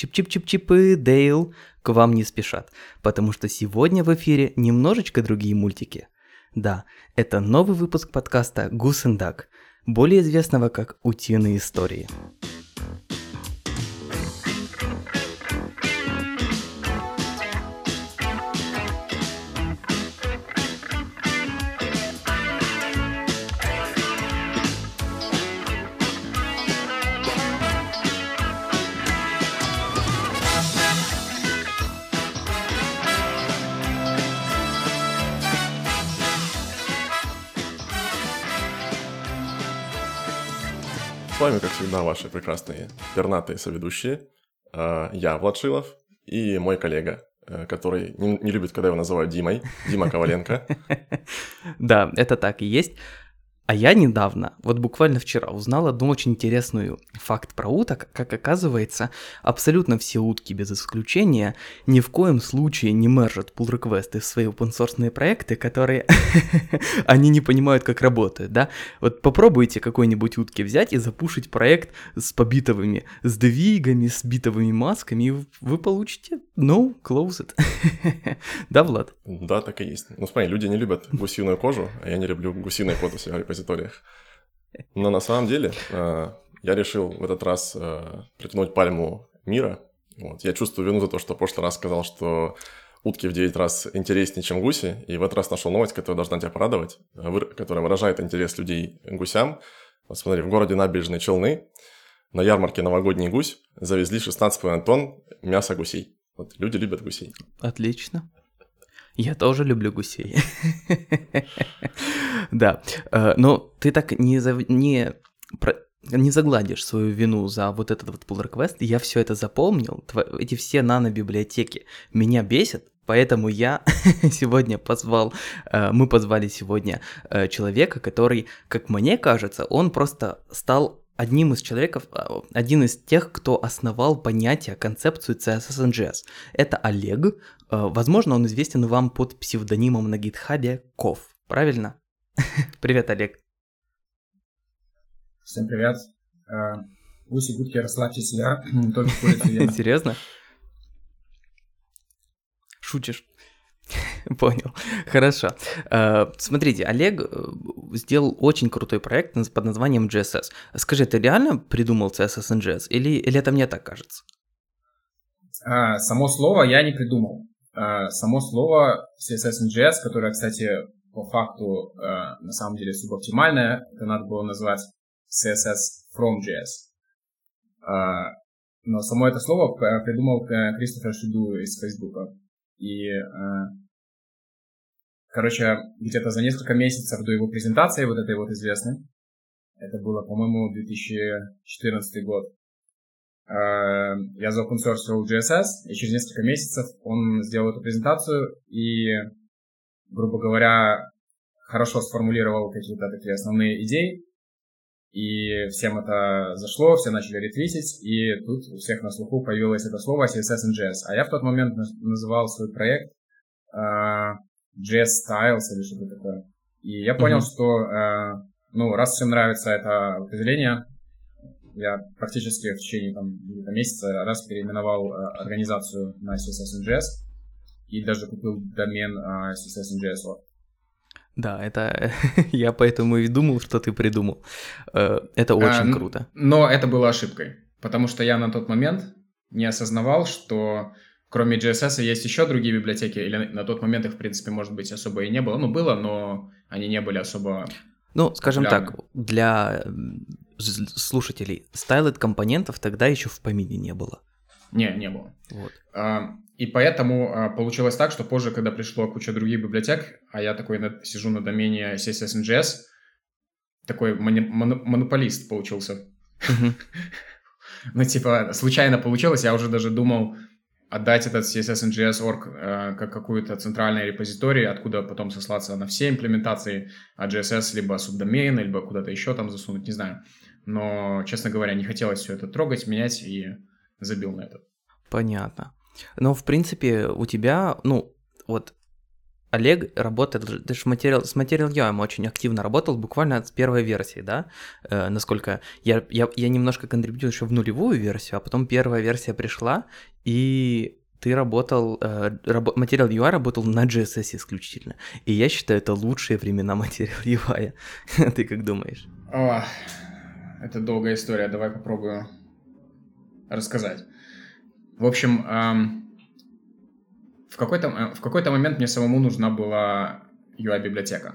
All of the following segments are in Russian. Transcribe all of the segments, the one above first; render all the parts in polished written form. Чип-чип-чип-чипы, Дейл, к вам не спешат, потому что сегодня в эфире немножечко другие мультики. Да, это новый выпуск подкаста «Гус энд Дак», более известного как «Утиные истории». С вами, как всегда, ваши прекрасные пернатые соведущие. Я, Влад Шилов, и мой коллега, который не любит, когда его называют Димой, Дима Коваленко. Да, это так и есть. А я недавно, вот буквально вчера, узнал одну очень интересную факт про уток. Как оказывается, абсолютно все утки без исключения ни в коем случае не мержат pull-реквесты в свои open-source проекты, которые они не понимают, как работают, да? Вот попробуйте какой-нибудь утки взять и запушить проект с побитовыми сдвигами, с битовыми масками, и вы получите no, close it. Да, Влад? Да, так и есть. Ну, смотри, люди не любят гусиную кожу, а я не люблю гусиную кожу в своем репозиториях. Но на самом деле я решил в этот раз притянуть пальму мира. Вот. Я чувствую вину за то, что в прошлый раз сказал, что утки в 9 раз интереснее, чем гуси, и в этот раз нашел новость, которая должна тебя порадовать, которая выражает интерес людей к гусям. Вот смотри, в городе Набережные Челны на ярмарке «Новогодний гусь» завезли 16,5 тонн мяса гусей. Вот, люди любят гусей. Отлично. Я тоже люблю гусей. Да, но ты так не загладишь свою вину за вот этот вот pull request. Я все это запомнил, эти все нано-библиотеки меня бесят, поэтому мы позвали сегодня человека, который, как мне кажется, он просто стал один из тех, кто основал понятие, концепцию CSS and JS. Это Олег. Возможно, он известен вам под псевдонимом на GitHub Kof. Правильно? Привет, Олег. Всем привет. Гуси, гудки, расслабьтесь, я тоже в курсе. Серьезно? Шутишь? Понял. Хорошо. Смотрите, Олег сделал очень крутой проект под названием JSS. Скажи, ты реально придумал CSS and JS или это мне так кажется? Само слово я не придумал. Само слово CSS and JS, которое, кстати, по факту на самом деле субоптимальное, это надо было назвать CSS from JS. Но само это слово придумал Кристофер Шиду из Facebook. И, короче, где-то за несколько месяцев до его презентации, вот этой вот известной, это было, по-моему, 2014 год, я заopen-source'ил JSS, и через несколько месяцев он сделал эту презентацию и, грубо говоря, хорошо сформулировал какие-то такие основные идеи, и всем это зашло, все начали ретвитить, и тут у всех на слуху появилось это слово CSS and JS. А я в тот момент называл свой проект JS Styles или что-то такое. И я понял, что раз всем нравится это определение, я практически в течение месяца раз переименовал организацию на CSS and JS и даже купил домен CSS and JS. Да, это я поэтому и думал, что ты придумал. Это очень круто. Но это было ошибкой, потому что я на тот момент не осознавал, что кроме JSS есть еще другие библиотеки, или на тот момент их, в принципе, может быть, особо и не было. Ну, было, но они не были особо... Ну, скажем так, для слушателей, Styled Components тогда еще в помине не было. Не было. Вот. И поэтому получилось так, что позже, когда пришло куча других библиотек, а я такой сижу на домене CSS.js, такой монополист получился. Ну, типа, случайно получилось, я уже даже думал отдать этот CSS.js org как какую-то центральную репозиторию, откуда потом сослаться на все имплементации JSS, либо субдомен, либо куда-то еще там засунуть, не знаю. Но, честно говоря, не хотелось все это трогать, менять и... забил на это. Понятно. Но, в принципе, у тебя, Олег работает даже с Material UI очень активно работал, буквально с первой версии, да, насколько я немножко контрибьютил еще в нулевую версию, а потом первая версия пришла, и ты работал, Material UI работал на JSS исключительно, и я считаю, это лучшие времена Material UI, ты как думаешь? О, это долгая история, давай попробую рассказать. В общем, в какой-то момент мне самому нужна была UI-библиотека.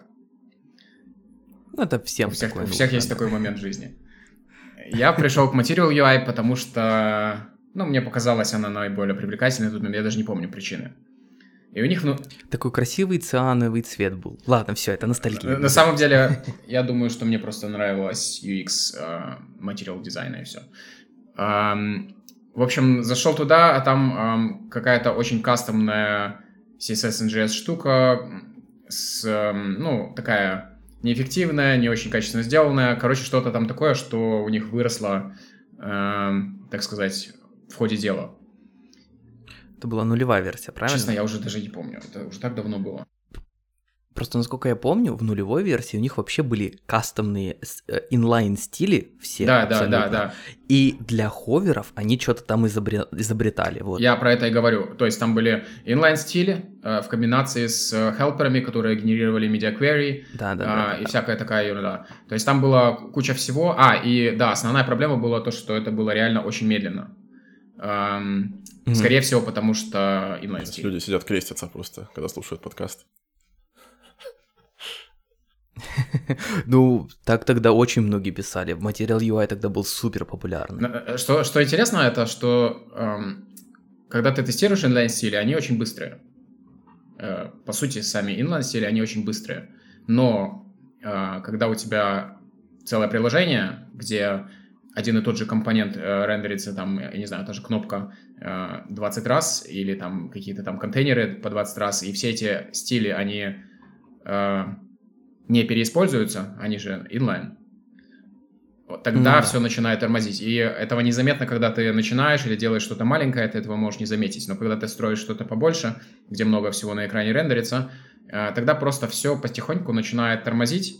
Ну, это всем у всех есть такой момент в жизни. Я пришел к Material UI, потому что, ну, мне показалась она наиболее привлекательной, тут я даже не помню причины. И у них, ну... Такой красивый циановый цвет был. Ладно, все, это ностальгия. На самом деле, я думаю, что мне просто нравилась UX, материал дизайна и все. В общем, зашел туда, а там какая-то очень кастомная CSS NGS штука, такая неэффективная, не очень качественно сделанная. Короче, что-то там такое, что у них выросло, так сказать, в ходе дела. Это была нулевая версия, правильно? Честно, я уже даже не помню, это уже так давно было. Просто, насколько я помню, в нулевой версии у них вообще были кастомные инлайн-стили все. Да. И для ховеров они что-то там изобретали. Вот. Я про это и говорю. То есть там были инлайн-стили в комбинации с хелперами, которые генерировали media-query . Всякая такая ерунда. То есть там была куча всего. Основная проблема была то, что это было реально очень медленно. Скорее всего, потому что инлайн-стили. Люди сидят крестятся просто, когда слушают подкаст. Ну, так тогда очень многие писали. Material UI тогда был супер популярный. Что интересно, это что когда ты тестируешь инлайн-стили, они очень быстрые. По сути, сами инлайн-стили, они очень быстрые. Но когда у тебя целое приложение, где один и тот же компонент рендерится, там, я не знаю, та же кнопка 20 раз, или там какие-то там контейнеры по 20 раз, и все эти стили, они... не переиспользуются, они же inline, тогда все начинает тормозить. И этого незаметно, когда ты начинаешь или делаешь что-то маленькое, ты этого можешь не заметить. Но когда ты строишь что-то побольше, где много всего на экране рендерится, тогда просто все потихоньку начинает тормозить.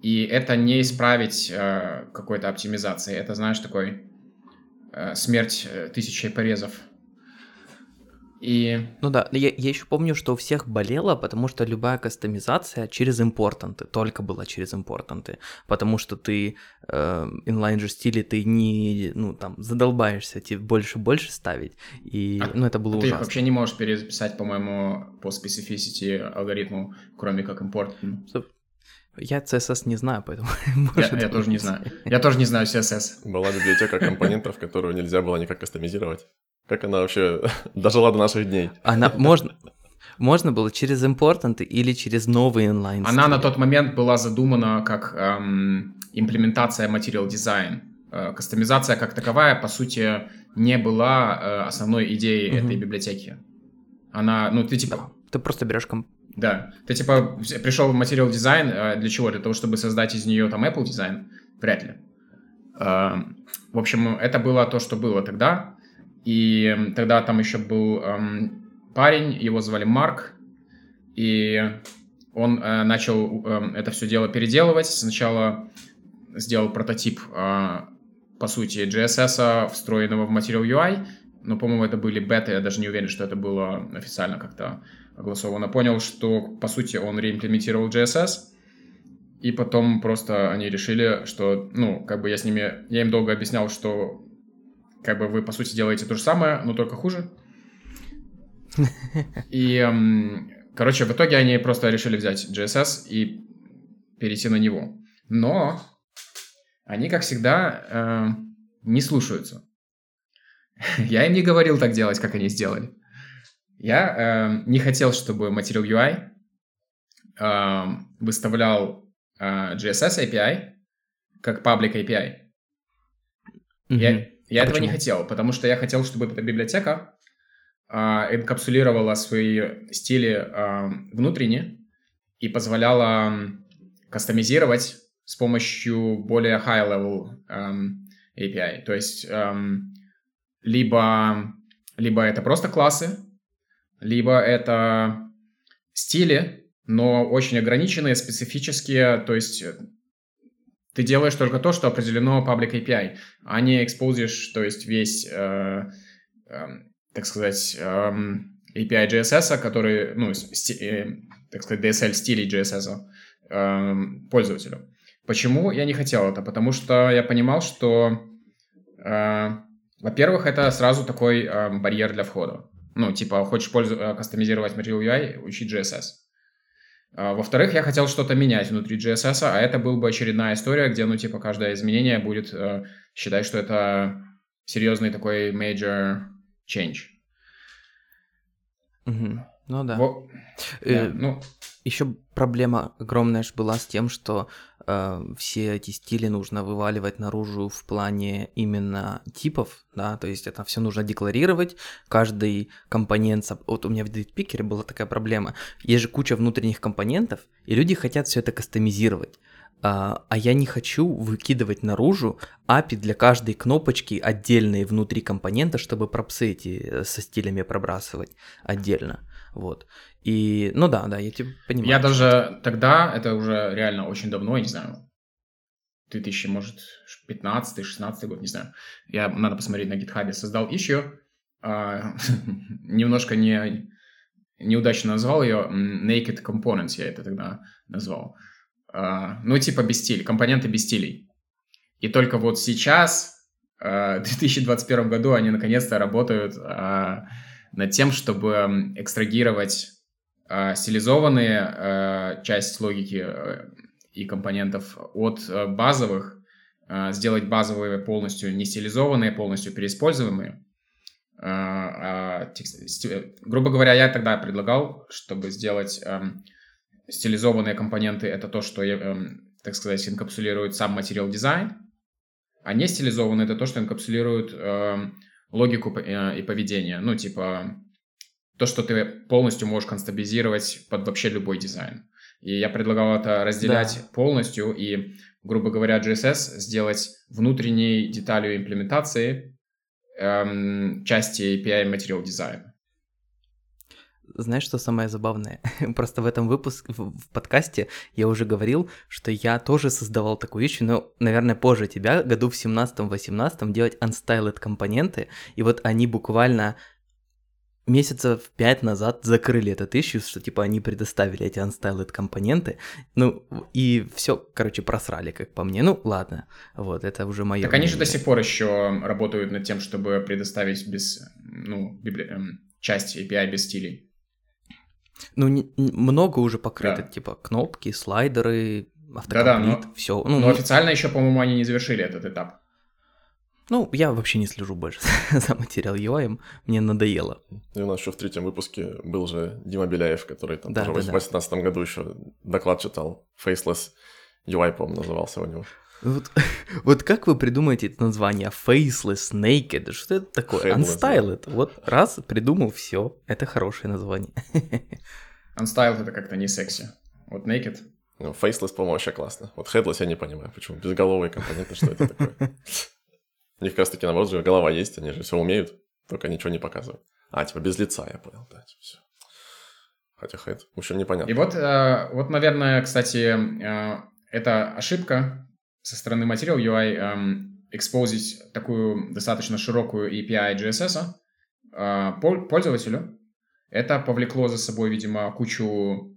И это не исправить какой-то оптимизацией. Это, знаешь, такой смерть тысячи порезов. И... Ну да, я еще помню, что у всех болело, потому что любая кастомизация через импортанты, только была через импортанты, потому что ты inline же стили, ты не, задолбаешься, тебе больше ставить, и, это было ужасно. Ты вообще не можешь перезаписать, по-моему, по специфисити алгоритму, кроме как импорт. Я CSS не знаю, поэтому... Я тоже не знаю. Я тоже не знаю CSS. Была библиотека компонентов, которую нельзя было никак кастомизировать. Как она вообще дожила до наших дней? Она можно было через импортанты или через новый инлайн. Она на тот момент была задумана как имплементация Material Design. Кастомизация как таковая, по сути, не была основной идеей этой библиотеки. Она, ты просто берешь Да, ты пришел в Material Design для чего? Для того, чтобы создать из нее там Apple Design? Вряд ли. В общем, это было то, что было тогда. И тогда там еще был парень, его звали Марк, и он начал это все дело переделывать. Сначала сделал прототип, по сути, JSS, встроенного в Material UI, но, по-моему, это были беты, я даже не уверен, что это было официально как-то огласовано. Понял, что, по сути, он реимплементировал JSS, и потом просто они решили, что, я им долго объяснял, что... вы, по сути, делаете то же самое, но только хуже. И, в итоге они просто решили взять JSS и перейти на него. Но они, как всегда, не слушаются. Я им не говорил так делать, как они сделали. Я не хотел, чтобы Material UI выставлял JSS API как public API. Я этого не хотел, потому что я хотел, чтобы эта библиотека энкапсулировала свои стили внутренне и позволяла кастомизировать с помощью более high-level API. То есть либо это просто классы, либо это стили, но очень ограниченные, специфические, то есть ты делаешь только то, что определено паблик API, а не экспозишь, то есть весь, так сказать, API JSS, который, ну, так сказать, DSL стилей JSS пользователю. Почему я не хотел это? Потому что я понимал, что, во-первых, это сразу такой барьер для входа. Ну, типа, хочешь кастомизировать Material UI, учи JSS. Во-вторых, я хотел что-то менять внутри JSS, а это была бы очередная история, где, ну, типа, каждое изменение будет считать, что это серьезный такой major change. Mm-hmm. Ну да. Еще проблема огромная же была с тем, что все эти стили нужно вываливать наружу в плане именно типов, да, то есть это все нужно декларировать, каждый компонент, вот у меня в DevPicker была такая проблема, есть же куча внутренних компонентов, и люди хотят все это кастомизировать, а я не хочу выкидывать наружу API для каждой кнопочки отдельные внутри компонента, чтобы пропсы эти со стилями пробрасывать отдельно. Вот. И, ну да, я тебя понимаю. Я даже тогда, это уже реально очень давно, я не знаю, 2000, может, 15-16 год, не знаю. Я, надо посмотреть, на GitHub создал issue, немножко неудачно назвал ее, Naked Components я это тогда назвал. Ну, типа без стиля, компоненты без стилей. И только вот сейчас, в 2021 году, они наконец-то работают над тем, чтобы экстрагировать стилизованные часть логики и компонентов от базовых, сделать базовые полностью не стилизованные, полностью переиспользуемые. Грубо говоря, я тогда предлагал, чтобы сделать стилизованные компоненты, это то, что, так сказать, инкапсулирует сам материал дизайн, а не стилизованные, это то, что инкапсулирует логику и поведение. Ну, типа, то, что ты полностью можешь констабилизировать под вообще любой дизайн. И я предлагал это разделять полностью и, грубо говоря, JSS сделать внутренней деталью имплементации части API Material Design. Знаешь, что самое забавное? Просто в этом выпуске, в подкасте я уже говорил, что я тоже создавал такую вещь, но, наверное, позже тебя, году в 17-18, делать unstyled компоненты, и вот они буквально месяцев 5 назад закрыли этот issue, что, типа, они предоставили эти unstyled компоненты, ну, и все, короче, просрали, как по мне. Ну, ладно, вот, это уже мое. Так они же до сих пор еще работают над тем, чтобы предоставить без, ну, часть API без стилей. Ну, много уже покрыто, типа, кнопки, слайдеры, автокомплит, все. Но официально еще, по-моему, они не завершили этот этап. Ну, я вообще не слежу больше за Material UI, мне надоело. И у нас еще в третьем выпуске был же Дима Беляев, который там тоже в 2018 году еще доклад читал, Faceless UI, по-моему, назывался у него. Вот как вы придумаете это название? Faceless, Naked, что это такое? Unstyled. Вот раз придумал, все. Это хорошее название. Unstyled — это как-то не секси. Вот Naked. Ну, Faceless, по-моему, вообще классно. Вот Headless я не понимаю, почему. Безголовые компоненты, что это такое? У них как раз-таки, наоборот, же голова есть, они же все умеют, только ничего не показывают. А, типа без лица, я понял, да, все. Хотя Head, в общем, непонятно. И вот, наверное, кстати, это ошибка со стороны Material UI экспозить такую достаточно широкую API JSS пользователю. Это повлекло за собой, видимо, кучу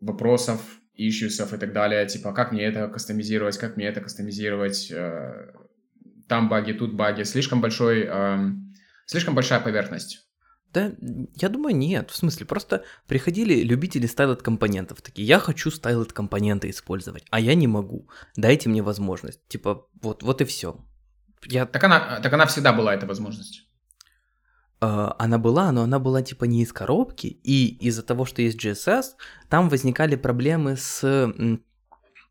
вопросов, ишьюсов и так далее. Типа, как мне это кастомизировать. Там баги, тут баги. Слишком большая поверхность. Да, я думаю, нет. В смысле, просто приходили любители стайлед компонентов. Такие, я хочу стайлед компоненты использовать, а я не могу. Дайте мне возможность. Типа, вот и все. Так она всегда была, эта возможность. Она была, но она была типа не из коробки. И из-за того, что есть JSS, там возникали проблемы с...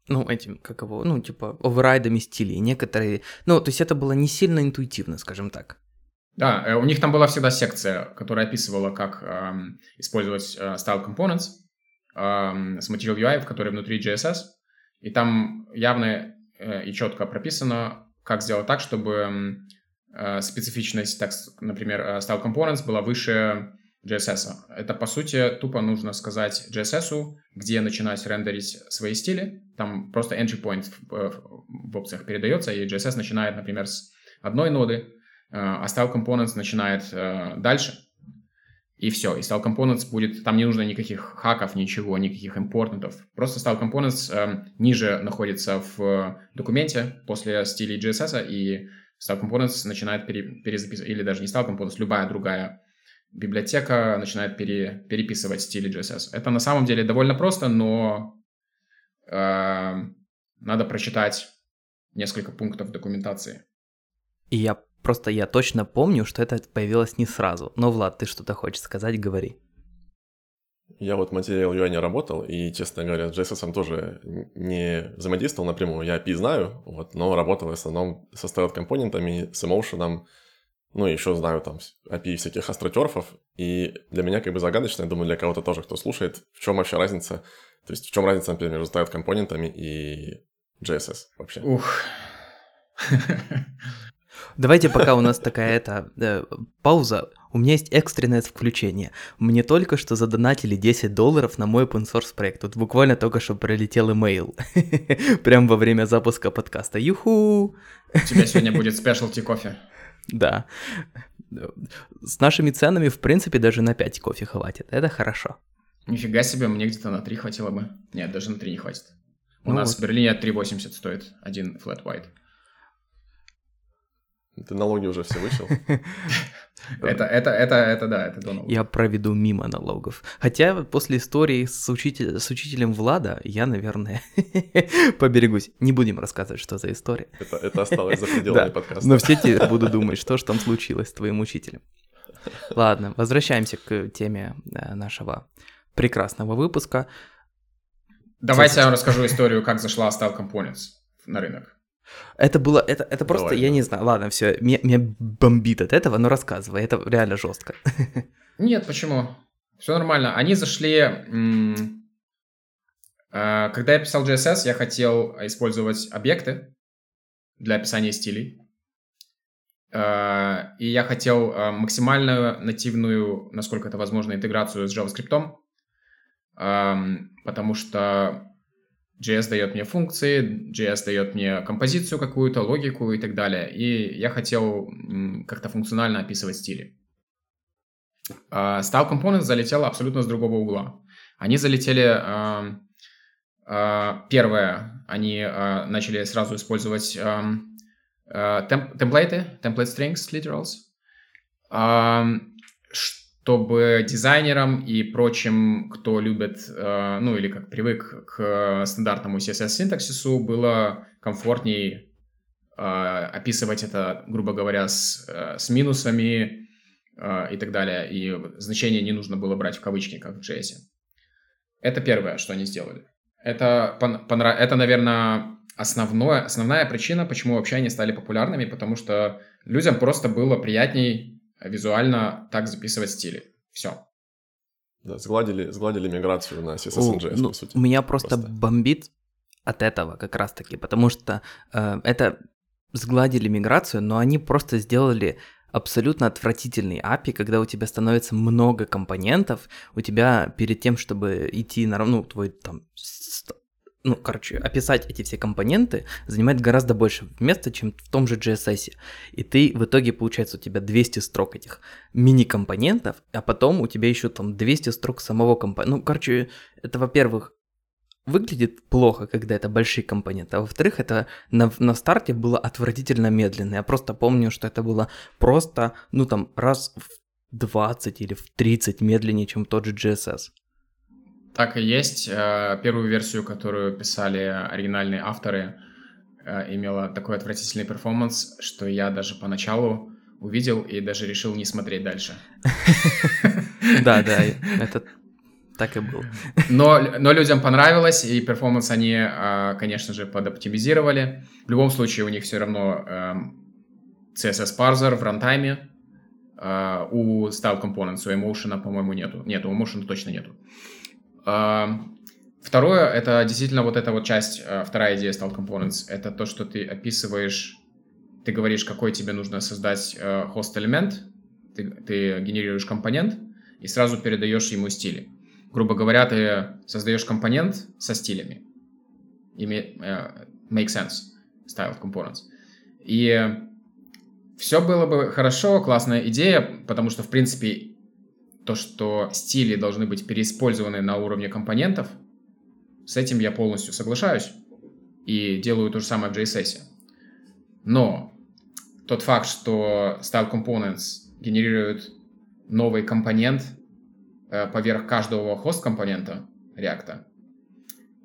оверрайдами стилей. Некоторые... Ну, то есть это было не сильно интуитивно, скажем так. Да, у них там была всегда секция, которая описывала, как использовать Style Components с Material UI, в которой внутри JSS, и там явно и четко прописано, как сделать так, чтобы специфичность, например, Style Components была выше JSS. Это, по сути, тупо нужно сказать JSS, где начинать рендерить свои стили. Там просто entry point в опциях передается, и JSS начинает, например, с одной ноды, а Style Components начинает дальше, и все. И Style Components будет... Там не нужно никаких хаков, ничего, никаких импортов. Просто Style Components ниже находится в документе после стилей JSS, и Style Components начинает перезаписывать... Или даже не Style Components, любая другая библиотека начинает переписывать стили JSS. Это на самом деле довольно просто, но надо прочитать несколько пунктов документации. И я точно помню, что это появилось не сразу. Но, Влад, ты что-то хочешь сказать, говори. Я вот в Material UI не работал, и, честно говоря, с JSS тоже не взаимодействовал напрямую. Я API знаю, вот, но работал в основном со Styled Components, с Emotion, ну и еще знаю там API всяких астротерфов. И для меня как бы загадочно, я думаю, для кого-то тоже, кто слушает, в чем вообще разница? То есть в чем разница, например, между Styled Components и JSS вообще? Ух... Давайте, пока у нас такая пауза, у меня есть экстренное включение. Мне только что задонатили $10 на мой open source проект. Тут буквально только что прилетел имейл. Прямо во время запуска подкаста. Юху! У тебя сегодня будет спешлти кофе. Да. С нашими ценами, в принципе, даже на 5 кофе хватит. Это хорошо. Нифига себе, мне где-то на 3 хватило бы. Нет, даже на 3 не хватит. У нас в Берлине 3.80 стоит один flat white. Ты налоги уже все вычел? Это до налогов. Я проведу мимо налогов. Хотя после истории с учителем Влада я, наверное, поберегусь. Не будем рассказывать, что за история. Это осталось за пределами подкаста. Но все теперь будут думать, что же там случилось с твоим учителем. Ладно, возвращаемся к теме нашего прекрасного выпуска. Давайте я вам расскажу историю, как зашла Style Components на рынок. Это было, это просто, давай, я не знаю, ладно, все, меня бомбит от этого, но рассказывай, это реально жестко. Нет, почему? Все нормально. Они зашли, когда я писал JSS, я хотел использовать объекты для описания стилей, и я хотел максимально нативную, насколько это возможно, интеграцию с JavaScript, потому что... JS дает мне функции, JS дает мне композицию какую-то, логику и так далее. И я хотел как-то функционально описывать стили. Style Components залетела абсолютно с другого угла. Они залетели... Первое, они начали сразу использовать темплейты, template strings, literals, чтобы дизайнерам и прочим, кто любит, ну или как привык к стандартному CSS-синтаксису, было комфортней описывать это, грубо говоря, с минусами и так далее. И значение не нужно было брать в кавычки, как в JS. Это первое, что они сделали. Это, наверное, основная причина, почему вообще они стали популярными, потому что людям просто было приятней визуально так записывать стили. Все. Да, сгладили миграцию на CSS и JS, по сути. Меня просто бомбит от этого как раз-таки, потому что это сгладили миграцию, но они просто сделали абсолютно отвратительный API, когда у тебя становится много компонентов, у тебя перед тем, чтобы идти на твой там... описать эти все компоненты занимает гораздо больше места, чем в том же JSS. И ты в итоге, получается, у тебя 200 строк этих мини-компонентов, а потом у тебя еще там 200 строк самого компонента. Это, во-первых, выглядит плохо, когда это большие компоненты, а во-вторых, это на старте было отвратительно медленно. Я просто помню, что это было просто, раз в 20 или в 30 медленнее, чем тот же JSS. Так и есть. Первую версию, которую писали оригинальные авторы, имела такой отвратительный перформанс, что я даже поначалу увидел и даже решил не смотреть дальше. Да, это так и было. Но людям понравилось, и перформанс они, конечно же, подоптимизировали. В любом случае, у них все равно CSS-парзер в рантайме. У Style Components, у Emotion, по-моему, нету. Нет, у Emotion точно нету. Второе, это действительно вот эта вот часть, вторая идея Style Components, это то, что ты описываешь, ты говоришь, какой тебе нужно создать хост-элемент, ты генерируешь компонент, и сразу передаешь ему стили. Грубо говоря, ты создаешь компонент со стилями. Make sense. Styled Components. И все было бы хорошо, классная идея, потому что, в принципе, то, что стили должны быть переиспользованы на уровне компонентов, с этим я полностью соглашаюсь и делаю то же самое в JSS. Но тот факт, что Style Components генерирует новый компонент поверх каждого хост-компонента React,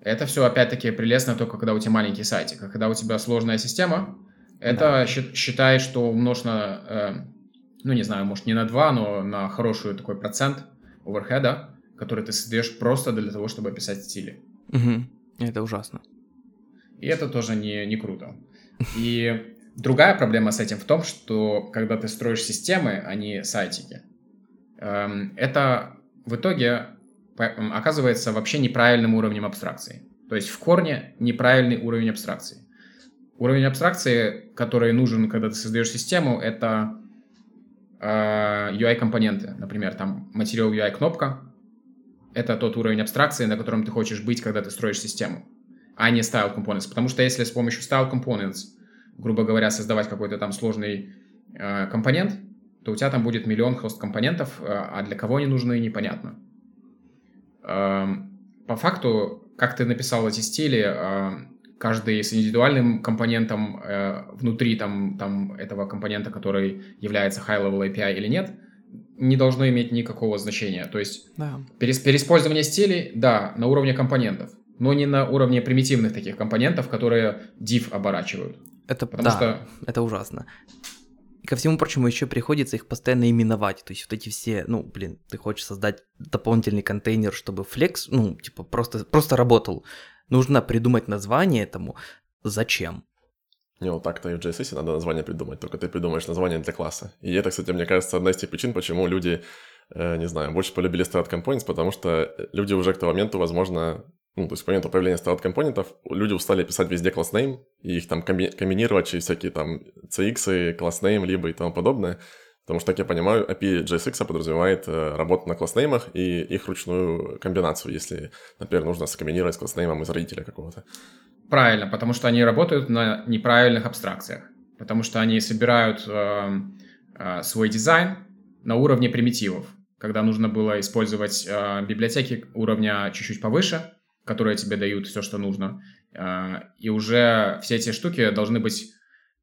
это все, опять-таки, прелестно только когда у тебя маленький сайтик. А когда у тебя сложная система, это считай, что умножь на, ну, не знаю, может, не на 2, но на хороший такой процент оверхеда, который ты создаешь просто для того, чтобы писать стили. Угу. Это ужасно. И это тоже не круто. И другая проблема с этим в том, что когда ты строишь системы, а не сайтики, это в итоге оказывается вообще неправильным уровнем абстракции. То есть в корне неправильный уровень абстракции. Уровень абстракции, который нужен, когда ты создаешь систему, это UI-компоненты. Например, там Material UI кнопка. Это тот уровень абстракции, на котором ты хочешь быть, когда ты строишь систему, а не Style Components. Потому что если с помощью Style Components, грубо говоря, создавать какой-то там сложный компонент, то у тебя там будет миллион хост-компонентов, а для кого они нужны, непонятно. По факту, как ты написал эти стили, каждый с индивидуальным компонентом внутри там этого компонента, который является high-level API или нет, не должно иметь никакого значения. То есть переиспользование стилей, да, на уровне компонентов, но не на уровне примитивных таких компонентов, которые div оборачивают. Это ужасно. И ко всему прочему еще приходится их постоянно именовать, то есть вот эти все, ты хочешь создать дополнительный контейнер, чтобы Flex, просто работал. Нужно придумать название этому. Зачем? Так-то и в JSS надо название придумать, только ты придумаешь название для класса. И это, кстати, мне кажется, одна из тех причин, почему люди, больше полюбили Styled Components, потому что люди уже к тому моменту, возможно, к моменту появления Styled Components люди устали писать везде class name и их там комбинировать через всякие там CX, class name, либо и тому подобное. Потому что, как я понимаю, API JSX подразумевает работу на class name'ах и их ручную комбинацию, если, например, нужно скомбинировать с class name'ом из родителя какого-то. Правильно, потому что они работают на неправильных абстракциях. Потому что они собирают свой дизайн на уровне примитивов, когда нужно было использовать библиотеки уровня чуть-чуть повыше, которые тебе дают все, что нужно. И уже все эти штуки должны быть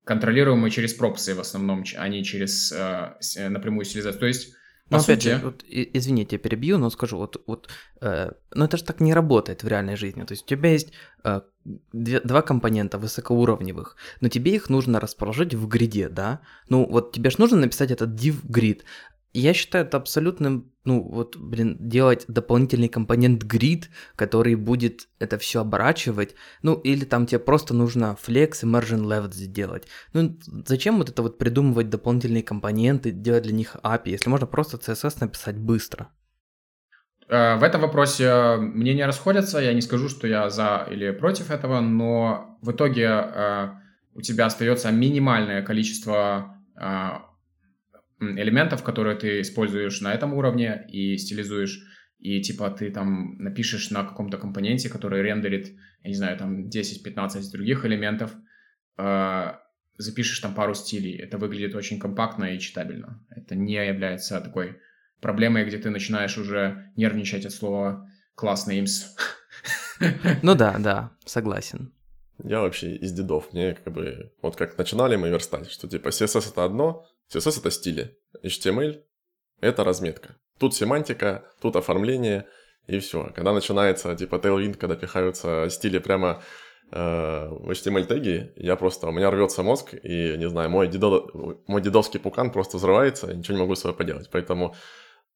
контролируемы через пропсы в основном, а не через напрямую стилизацию. То есть, извините, я перебью, но скажу, это же так не работает в реальной жизни. То есть у тебя есть два компонента высокоуровневых, но тебе их нужно расположить в гриде, да? Тебе же нужно написать этот div-grid. Я считаю это абсолютным, делать дополнительный компонент grid, который будет это все оборачивать, или там тебе просто нужно flex и margin left сделать. Зачем придумывать дополнительные компоненты, делать для них API, если можно просто CSS написать быстро? В этом вопросе мнения расходятся, я не скажу, что я за или против этого, но в итоге у тебя остается минимальное количество элементов, которые ты используешь на этом уровне и стилизуешь, и ты там напишешь на каком-то компоненте, который рендерит, я не знаю, там 10-15 других элементов, запишешь там пару стилей. Это выглядит очень компактно и читабельно. Это не является такой проблемой, где ты начинаешь уже нервничать от слова class names. Да, согласен. Я вообще из дедов. Мне как начинали мы верстать, что CSS это одно, CSS — это стили, HTML — это разметка. Тут семантика, тут оформление, и все. Когда начинается Tailwind, когда пихаются стили прямо в HTML-теги, у меня рвется мозг, и, не знаю, мой дедовский пукан просто взрывается, и ничего не могу с собой поделать. Поэтому,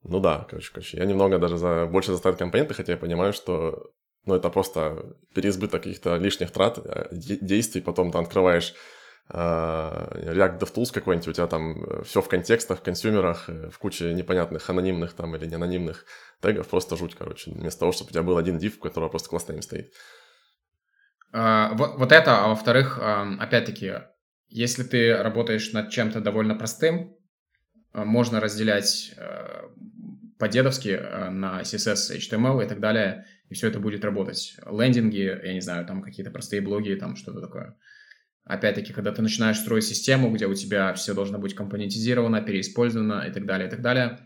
я немного даже больше за Styled Components, хотя я понимаю, что это просто переизбыток каких-то лишних трат, действий, потом ты открываешь React DevTools какой-нибудь, у тебя там все в контекстах, в консюмерах, в куче непонятных анонимных там или неанонимных тегов, просто жуть, вместо того, чтобы у тебя был один div, у которого просто класс name стоит. А во-вторых, опять-таки, если ты работаешь над чем-то довольно простым, можно разделять по-дедовски на CSS, HTML и так далее, и все это будет работать. Лендинги, я не знаю, там какие-то простые блоги, там что-то такое. Опять-таки, когда ты начинаешь строить систему, где у тебя все должно быть компонентизировано, переиспользовано и так далее, и так далее.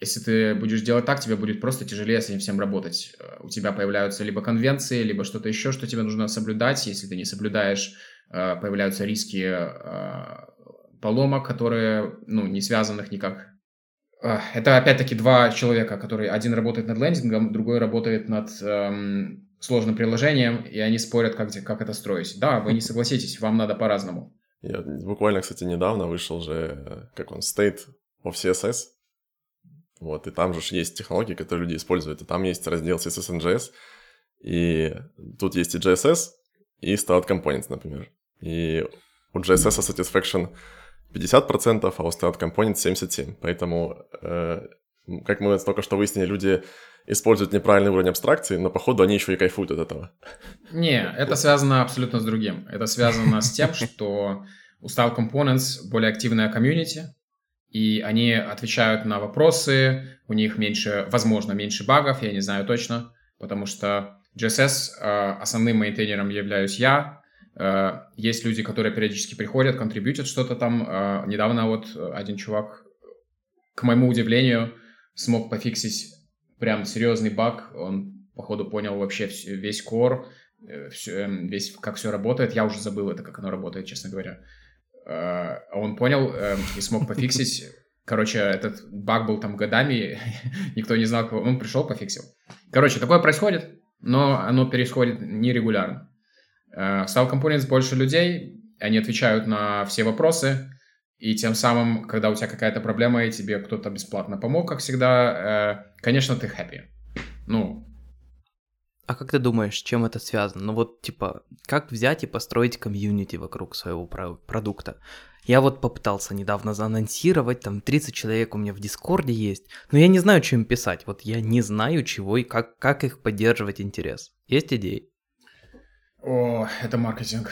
Если ты будешь делать так, тебе будет просто тяжелее с этим всем работать. У тебя появляются либо конвенции, либо что-то еще, что тебе нужно соблюдать. Если ты не соблюдаешь, появляются риски поломок, которые, ну, не связанных никак. Это, опять-таки, два человека, которые один работает над лендингом, другой работает над сложным приложением, и они спорят, как это строить. Да, вы не согласитесь, вам надо по-разному. Я буквально, кстати, недавно вышел же, State of CSS. Вот, и там же есть технологии, которые люди используют. И там есть раздел CSS and JS, и тут есть и JSS, и Styled Components, например. И у JSS satisfaction 50%, а у Styled Components 77%. Поэтому, как мы только что выяснили, люди используют неправильный уровень абстракции, но, походу, они еще и кайфуют от этого. Не, это связано абсолютно с другим. Это связано с тем, что у Styled Components более активная комьюнити, и они отвечают на вопросы, у них меньше, возможно, меньше багов, я не знаю точно, потому что JSS, основным мейнтейнером являюсь я. Есть люди, которые периодически приходят, контрибьютят что-то там. Недавно вот один чувак, к моему удивлению, смог пофиксить прям серьезный баг. Он, походу, понял вообще весь кор, весь, как все работает. Я уже забыл это, как оно работает, честно говоря. Он понял и смог пофиксить. Короче, этот баг был там годами, никто не знал, он пришел, пофиксил. Короче, такое происходит, но оно происходит нерегулярно. Styled Components больше людей, они отвечают на все вопросы, и тем самым, когда у тебя какая-то проблема, и тебе кто-то бесплатно помог, как всегда, конечно, ты happy. Ну. А как ты думаешь, с чем это связано? Ну вот, типа, как взять и построить комьюнити вокруг своего продукта? Я вот попытался недавно заанонсировать, там 30 человек у меня в Дискорде есть, но я не знаю, чем им писать, вот я не знаю, чего и как их поддерживать интерес. Есть идеи? О, это маркетинг.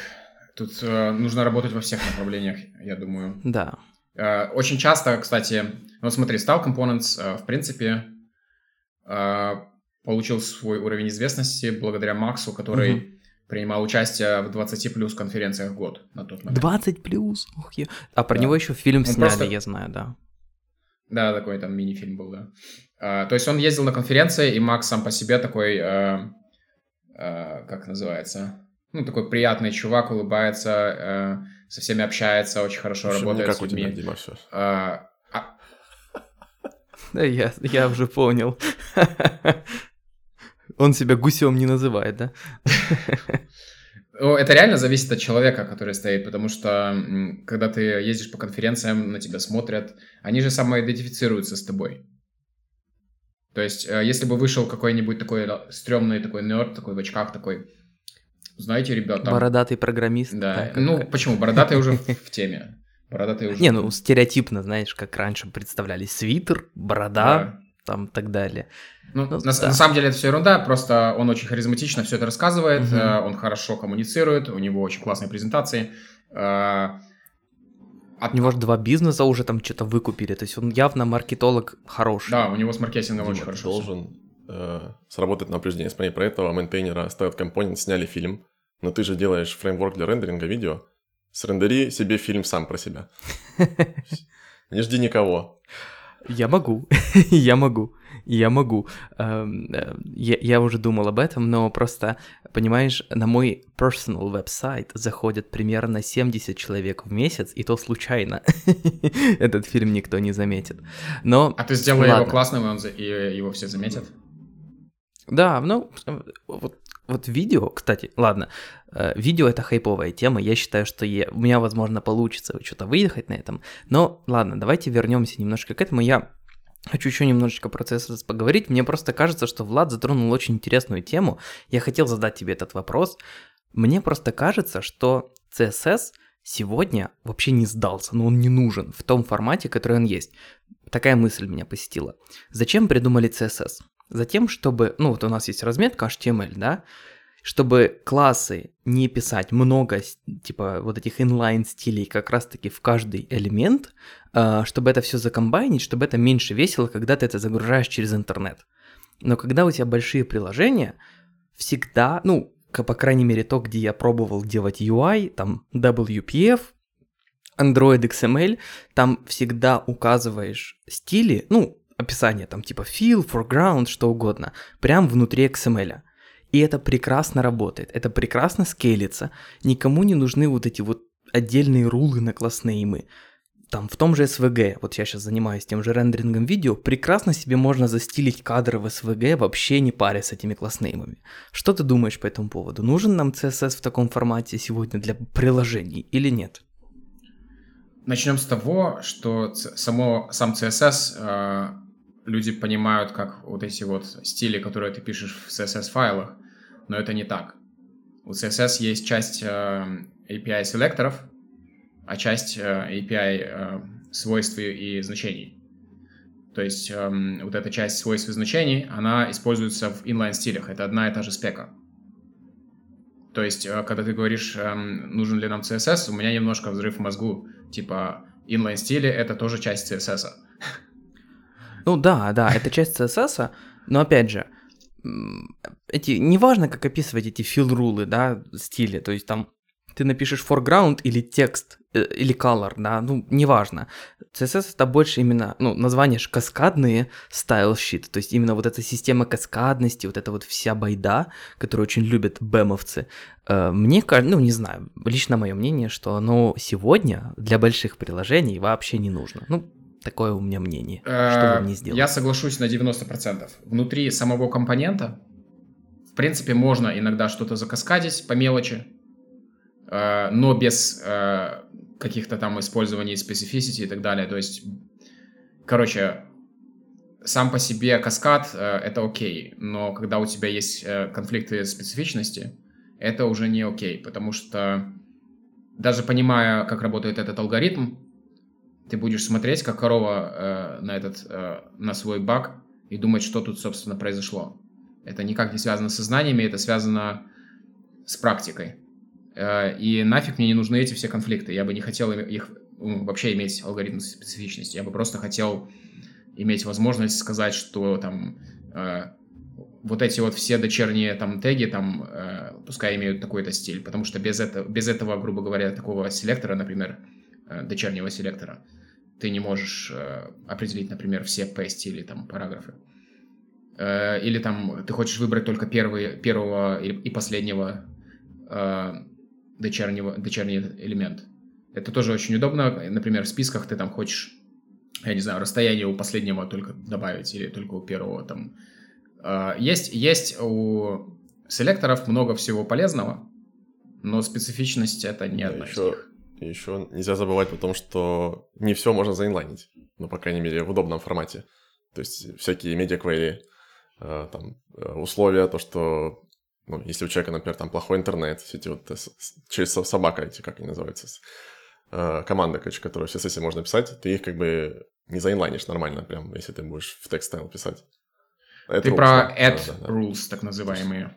Тут нужно работать во всех направлениях, я думаю. Да. Очень часто, кстати, вот смотри, Styled Components, в принципе, получил свой уровень известности благодаря Максу, который принимал участие в 20+ конференциях в год на тот момент. 20+? Ох, я... А про него еще фильм сняли, просто... я знаю, да. Да, такой там мини-фильм был, да. То есть он ездил на конференции, и Макс сам по себе такой... как называется, ну, такой приятный чувак, улыбается, со всеми общается, очень хорошо работает с людьми. Дима, все. Да, я уже понял. Он себя гусем не называет, да? Это реально зависит от человека, который стоит, потому что, когда ты ездишь по конференциям, на тебя смотрят, они же самоидентифицируются с тобой. То есть, если бы вышел какой-нибудь такой стрёмный такой нерд, такой в очках, такой, знаете, ребята... Там... Бородатый программист. Да, ну как... почему? Бородатый уже в теме. Не, ну стереотипно, знаешь, как раньше представляли. Свитер, борода, там так далее. Ну, на самом деле это все ерунда, просто он очень харизматично все это рассказывает, он хорошо коммуницирует, у него очень классные презентации. От него же два бизнеса уже там что-то выкупили, то есть он явно маркетолог хороший. Да, у него с маркетингом Дима, очень хорошо. Должен сработать на упреждение. Смотри, про этого мейнтейнера Styled Components сняли фильм, но ты же делаешь фреймворк для рендеринга видео, срендери себе фильм сам про себя. Не жди никого. Я могу. Я уже думал об этом, но просто, понимаешь, на мой personal веб-сайт заходят примерно 70 человек в месяц, и то случайно. Этот фильм никто не заметит. Но, а ты сделай его классным, и его все заметят? Да, ну, вот видео, кстати, ладно, видео — это хайповая тема, я считаю, что у меня, возможно, получится что-то выехать на этом, но ладно, давайте вернемся немножко к этому, я хочу еще немножечко про CSS поговорить, мне просто кажется, что Влад затронул очень интересную тему, я хотел задать тебе этот вопрос, мне просто кажется, что CSS сегодня вообще не сдался, но он не нужен в том формате, который он есть, такая мысль меня посетила, зачем придумали CSS? Затем, чтобы, ну вот у нас есть разметка HTML, да, чтобы классы не писать много, типа, вот этих инлайн-стилей как раз-таки в каждый элемент, чтобы это все закомбайнить, чтобы это меньше весело, когда ты это загружаешь через интернет. Но когда у тебя большие приложения, всегда, ну, по крайней мере, то, где я пробовал делать UI, там, WPF, Android XML, там всегда указываешь стили, ну, описание, там, типа, fill, foreground, что угодно, прям внутри XML-а. И это прекрасно работает, это прекрасно скейлится, никому не нужны вот эти вот отдельные рулы на классные имы. Там в том же SVG, вот я сейчас занимаюсь тем же рендерингом видео, прекрасно себе можно застилить кадры в SVG, вообще не паря с этими классными имами. Что ты думаешь по этому поводу? Нужен нам CSS в таком формате сегодня для приложений или нет? Начнем с того, что сам CSS... Люди понимают, как вот эти вот стили, которые ты пишешь в CSS-файлах, но это не так. У CSS есть часть API-селекторов, а часть API-свойств и значений. То есть вот эта часть свойств и значений, она используется в inline-стилях. Это одна и та же спека. То есть, когда ты говоришь, нужен ли нам CSS, у меня немножко взрыв в мозгу. Типа, inline-стили — это тоже часть CSS-а. Ну да, это часть CSS, но опять же, неважно, как описывать эти fill-рулы, да, стили, то есть там ты напишешь foreground или текст, или color, да, ну, неважно. CSS это больше именно, ну, название же каскадные style sheet, то есть именно вот эта система каскадности, вот эта вот вся байда, которую очень любят бэмовцы, мне кажется, ну, не знаю, лично мое мнение, что оно сегодня для больших приложений вообще не нужно, ну, такое у меня мнение. Что вы мне сделали? Я соглашусь на 90%. Внутри самого компонента, в принципе, можно иногда что-то закаскадить по мелочи, но без каких-то там использований специфисити и так далее. То есть, короче, сам по себе каскад — это окей, но когда у тебя есть конфликты специфичности, это уже не окей, потому что даже понимая, как работает этот алгоритм, ты будешь смотреть, как корова на свой баг и думать, что тут, собственно, произошло. Это никак не связано со знаниями, это связано с практикой. И нафиг мне не нужны эти все конфликты. Я бы не хотел их вообще иметь, алгоритм специфичности. Я бы просто хотел иметь возможность сказать, что там вот эти вот все дочерние там теги, там, пускай имеют такой-то стиль. Потому что без этого, грубо говоря, такого селектора, например, дочернего селектора, ты не можешь определить, например, все P-стили, там, параграфы. Или там ты хочешь выбрать только первого и последнего дочерний элемент. Это тоже очень удобно. Например, в списках ты там хочешь, я не знаю, расстояние у последнего только добавить или только у первого. Там. Есть у селекторов много всего полезного, но специфичность — это не одна из них. Еще нельзя забывать о том, что не все можно заинлайнить, но, по крайней мере, в удобном формате. То есть всякие медиаквери, условия, то, что, ну, если у человека, например, там плохой интернет, все эти вот через собака, эти, как они называются, команды, которые в CSS можно писать, ты их как бы не заинлайнишь нормально, прям, если ты будешь в текст стайл писать. Ты про add rules, так называемые.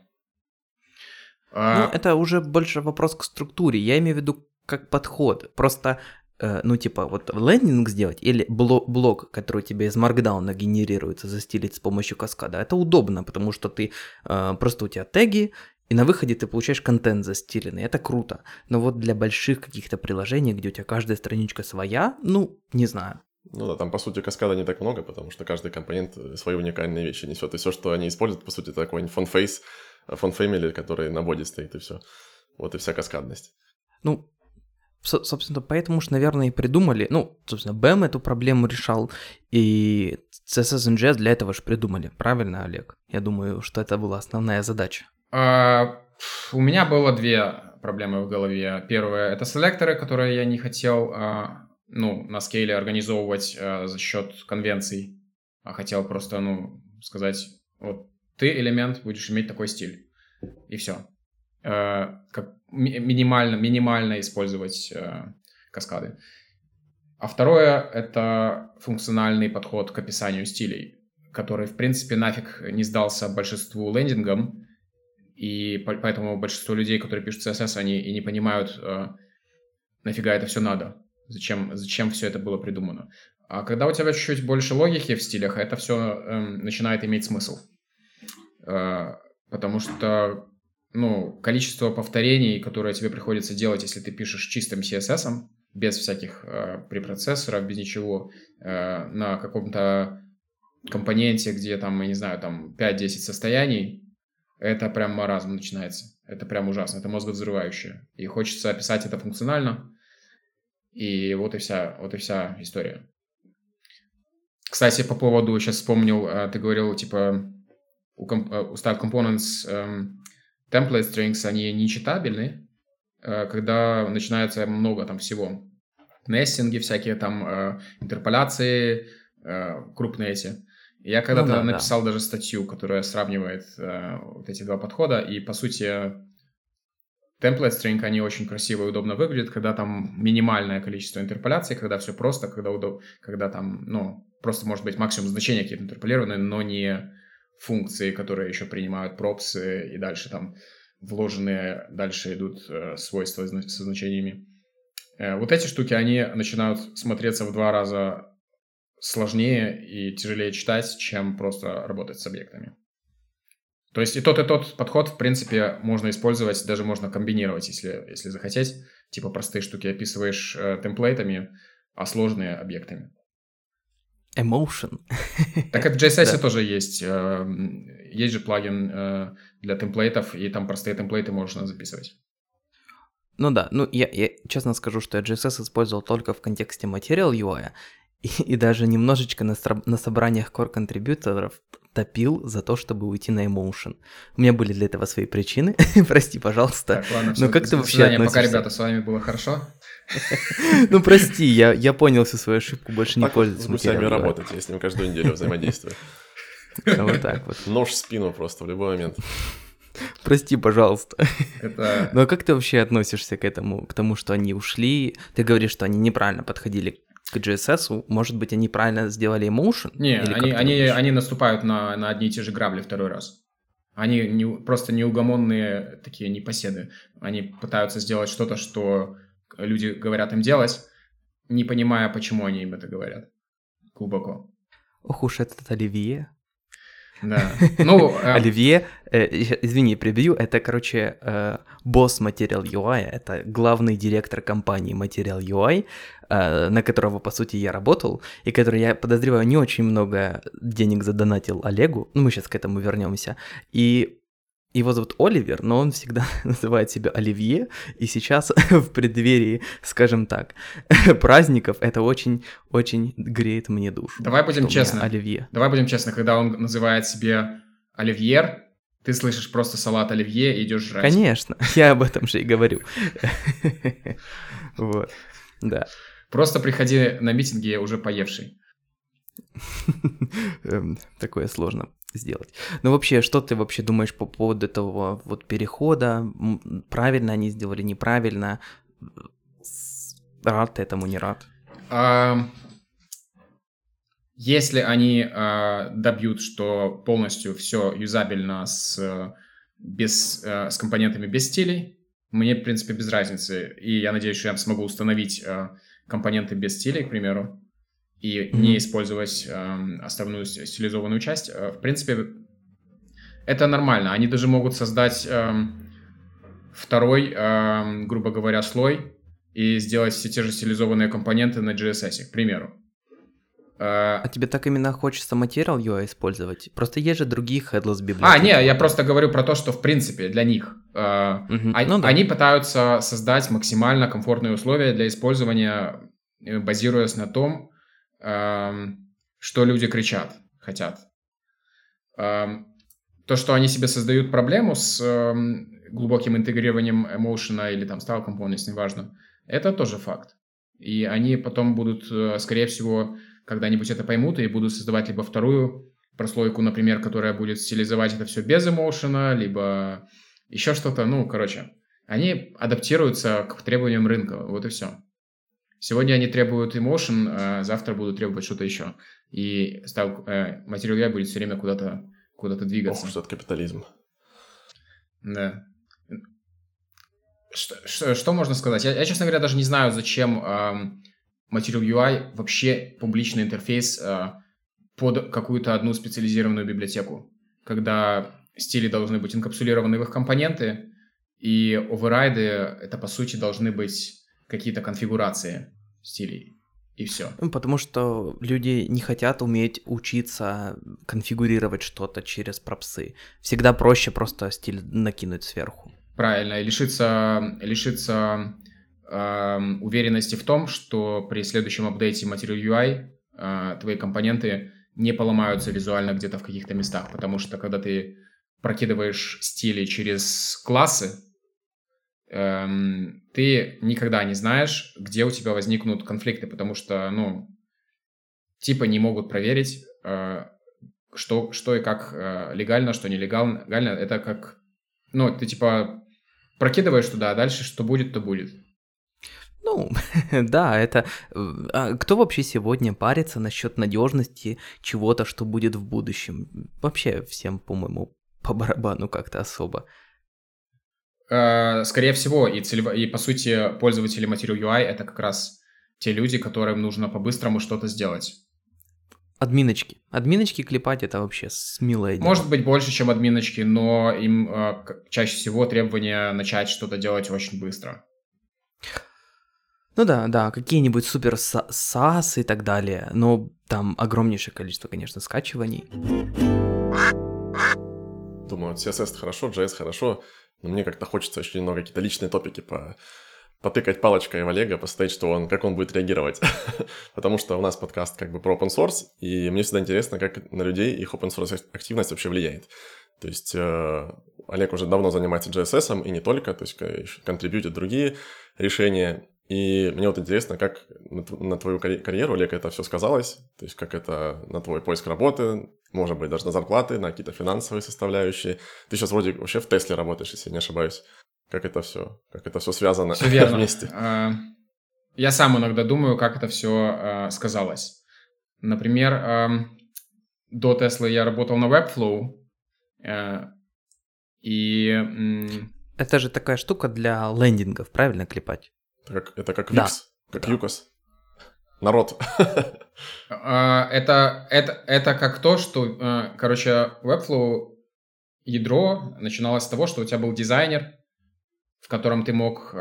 Ну, это уже больше вопрос к структуре. Я имею в виду, как подход. Просто, вот лендинг сделать или блок, который тебе из маркдауна генерируется, застилить с помощью каскада, это удобно, потому что ты просто у тебя теги, и на выходе ты получаешь контент застиленный. Это круто. Но вот для больших каких-то приложений, где у тебя каждая страничка своя, ну, не знаю. Ну да, там, по сути, каскада не так много, потому что каждый компонент свои уникальные вещи несет. И все, что они используют, по сути, это какой-нибудь фон-фейс, фон-фэмили, который на боди стоит, и все. Вот и вся каскадность. Ну, собственно, поэтому уж, наверное, и придумали. Ну, собственно, BEM эту проблему решал, и CSS.js для этого же придумали. Правильно, Олег? Я думаю, что это была основная задача. У меня было две проблемы в голове. Первая — это селекторы, которые я не хотел на скейле организовывать за счет конвенций, а хотел просто, сказать, вот ты, элемент, будешь иметь такой стиль, и все. Как минимально использовать каскады. А второе — это функциональный подход к описанию стилей, который, в принципе, нафиг не сдался большинству лендингам, И поэтому большинство людей, которые пишут CSS, они и не понимают, нафига это все надо, зачем все это было придумано. А когда у тебя чуть-чуть больше логики в стилях, это все начинает иметь смысл. Потому что количество повторений, которые тебе приходится делать, если ты пишешь чистым CSS, без всяких препроцессоров, без ничего, на каком-то компоненте, где там, я не знаю, там 5-10 состояний, это прям маразм начинается. Это прям ужасно, это мозговзрывающее. И хочется описать это функционально. И вот и вся история. Кстати, по поводу, сейчас вспомнил, ты говорил, типа, у Styled Components template strings, они нечитабельны, когда начинается много там всего. Нестинги всякие, там, интерполяции, крупные эти. Я когда-то написал даже статью, которая сравнивает вот эти два подхода, и, по сути, template string, они очень красиво и удобно выглядят, когда там минимальное количество интерполяций, когда все просто, когда там, просто может быть максимум значения какие-то интерполированы, но не функции, которые еще принимают пропсы, и дальше там вложенные, дальше идут свойства со значениями. Вот эти штуки, они начинают смотреться в два раза сложнее и тяжелее читать, чем просто работать с объектами. То есть и тот подход, в принципе, можно использовать, даже можно комбинировать, если захотеть. Типа простые штуки описываешь темплейтами, а сложные объектами. Emotion. Так как в JSS тоже есть. Есть же плагин для темплейтов, и там простые темплейты можно записывать. Я честно скажу, что я JSS использовал только в контексте Material UI, и даже немножечко на собраниях core-контрибьюторов топил за то, чтобы уйти на Emotion. У меня были для этого свои причины. Прости, пожалуйста. Так, ладно, все, как ты вообще относишься? Пока, ребята, с вами было хорошо. Прости, я понял всю свою ошибку, больше не пользуюсь материалом. Вы сами работаете, если вы каждую неделю взаимодействуете. Вот так вот. Нож в спину просто в любой момент. Прости, пожалуйста. А как ты вообще относишься к этому, к тому, что они ушли? Ты говоришь, что они неправильно подходили к JSS, может быть, они правильно сделали Emotion? Не, они наступают на одни и те же грабли второй раз. Они просто неугомонные такие непоседы. Они пытаются сделать что-то, что люди говорят им делать, не понимая, почему они им это говорят. Глубоко. Ох уж этот Оливье. Да. Оливье, извини, прибью, это, короче, босс Material UI, это главный директор компании Material UI, на которого, по сути, я работал, и который, я подозреваю, не очень много денег задонатил Олегу, мы сейчас к этому вернемся, и его зовут Оливер, но он всегда называет себя Оливье, и сейчас в преддверии, скажем так, праздников это очень-очень греет мне душу. Давай будем честны, Оливье. Давай будем честны, когда он называет себя Оливьер, ты слышишь просто салат Оливье и идешь жрать. Конечно, я об этом же и говорю. Вот, да. Просто приходи на митинги уже поевший. Такое сложно сделать. Но вообще, что ты вообще думаешь по поводу этого вот перехода? Правильно они сделали, неправильно? Рад ты этому, не рад? Если они добьют, что полностью все юзабельно с компонентами без стилей, мне, в принципе, без разницы. И я надеюсь, что я смогу установить компоненты без стилей, к примеру, и не использовать основную стилизованную часть. В принципе, это нормально. Они даже могут создать второй, грубо говоря, слой и сделать все те же стилизованные компоненты на JSS, к примеру. А тебе так именно хочется Material UI использовать? Просто есть же другие headless библиотеки. Я просто говорю про то, что в принципе для них они пытаются создать максимально комфортные условия для использования, базируясь на том, что люди кричат, хотят. То, что они себе создают проблему с глубоким интегрированием Emotion или там Style Components, неважно, это тоже факт. И они потом будут, скорее всего, когда-нибудь это поймут и будут создавать либо вторую прослойку, например, которая будет стилизовать это все без Emotion, либо еще что-то. Они адаптируются к требованиям рынка, вот и все. Сегодня они требуют Emotion, а завтра будут требовать что-то еще. И Material UI будет все время куда-то двигаться. Ох, что-то капитализм. Да. Что можно сказать? Я, честно говоря, даже не знаю, зачем Material UI вообще публичный интерфейс под какую-то одну специализированную библиотеку, когда стили должны быть инкапсулированы в их компоненты, и оверрайды — это, по сути, должны быть какие-то конфигурации стилей. И все. Потому что люди не хотят уметь учиться конфигурировать что-то через пропсы. Всегда проще просто стиль накинуть сверху. Правильно. И лишиться уверенности в том, что при следующем апдейте Material UI твои компоненты не поломаются визуально где-то в каких-то местах. Потому что когда ты прокидываешь стили через классы, ты никогда не знаешь, где у тебя возникнут конфликты, потому что, типа не могут проверить, что и как легально, что нелегально. Это как, ты типа прокидываешь туда, а дальше что будет, то будет. Да, это... Кто вообще сегодня парится насчет надежности чего-то, что будет в будущем? Вообще всем, по-моему, по барабану как-то особо. Скорее всего, и по сути пользователи Material UI — это как раз те люди, которым нужно по-быстрому что-то сделать. Админочки. Админочки клепать — это вообще милое дело. Может быть, больше, чем админочки, но им чаще всего требование начать что-то делать очень быстро. Да, какие-нибудь супер SaaS и так далее, но там огромнейшее количество, конечно, скачиваний. Думаю, CSS хорошо, JS хорошо, но мне как-то хочется очень много какие-то личные топики потыкать палочкой в Олега, посмотреть, как он будет реагировать. Потому что у нас подкаст как бы про open source, и мне всегда интересно, как на людей их open source активность вообще влияет. То есть Олег уже давно занимается JSS, и не только, то есть контрибьютит другие решения. И мне вот интересно, как на твою карьеру, Олег, это все сказалось, то есть как это на твой поиск работы, может быть, даже на зарплаты, на какие-то финансовые составляющие. Ты сейчас вроде вообще в Тесле работаешь, если я не ошибаюсь. Как это все связано вместе? Я сам иногда думаю, как это все сказалось. Например, до Теслы я работал на Webflow, и... Это же такая штука для лендингов, правильно, клепать? Это как Wix, да. Как Юкос. Народ. Это как то, что... Короче, Webflow ядро начиналось с того, что у тебя был дизайнер, в котором ты мог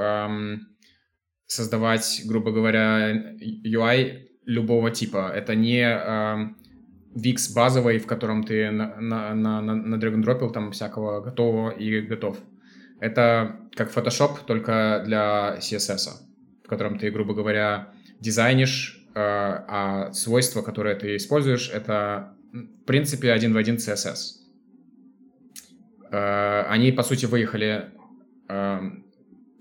создавать, грубо говоря, UI любого типа. Это не Wix базовый, в котором ты на drag-and-dropил там всякого готового и готов. Это как Photoshop, только для CSS, в котором ты, грубо говоря, дизайнишь, а свойства, которые ты используешь, это, в принципе, один в один CSS. Они, по сути, выехали,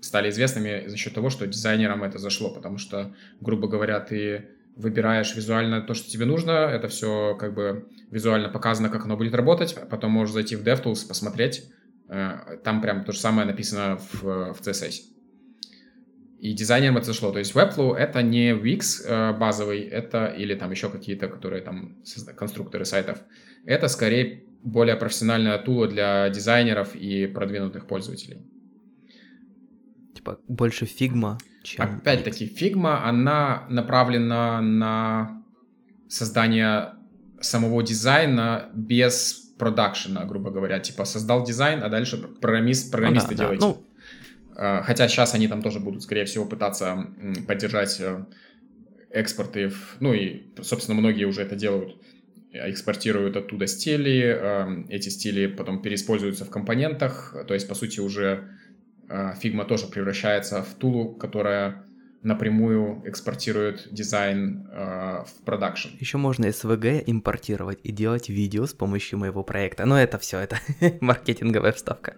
стали известными за счет того, что дизайнерам это зашло, потому что, грубо говоря, ты выбираешь визуально то, что тебе нужно, это все как бы визуально показано, как оно будет работать, потом можешь зайти в DevTools, посмотреть, там прям то же самое написано в CSS. И дизайнерам это зашло. То есть Webflow — это не Wix базовый, это или там еще какие-то, которые там конструкторы сайтов. Это скорее более профессиональная тула для дизайнеров и продвинутых пользователей. Типа больше Figma, чем... Опять-таки, Figma, она направлена на создание самого дизайна без... продакшена, грубо говоря, типа создал дизайн, а дальше программисты делают. Хотя сейчас они там тоже будут, скорее всего, пытаться поддержать экспорты, и, собственно, многие уже это делают, экспортируют оттуда стили, эти стили потом переиспользуются в компонентах, то есть, по сути, уже Figma тоже превращается в тулу, которая напрямую экспортирует дизайн в продакшн. Еще можно SVG импортировать и делать видео с помощью моего проекта. Но это все, это маркетинговая вставка.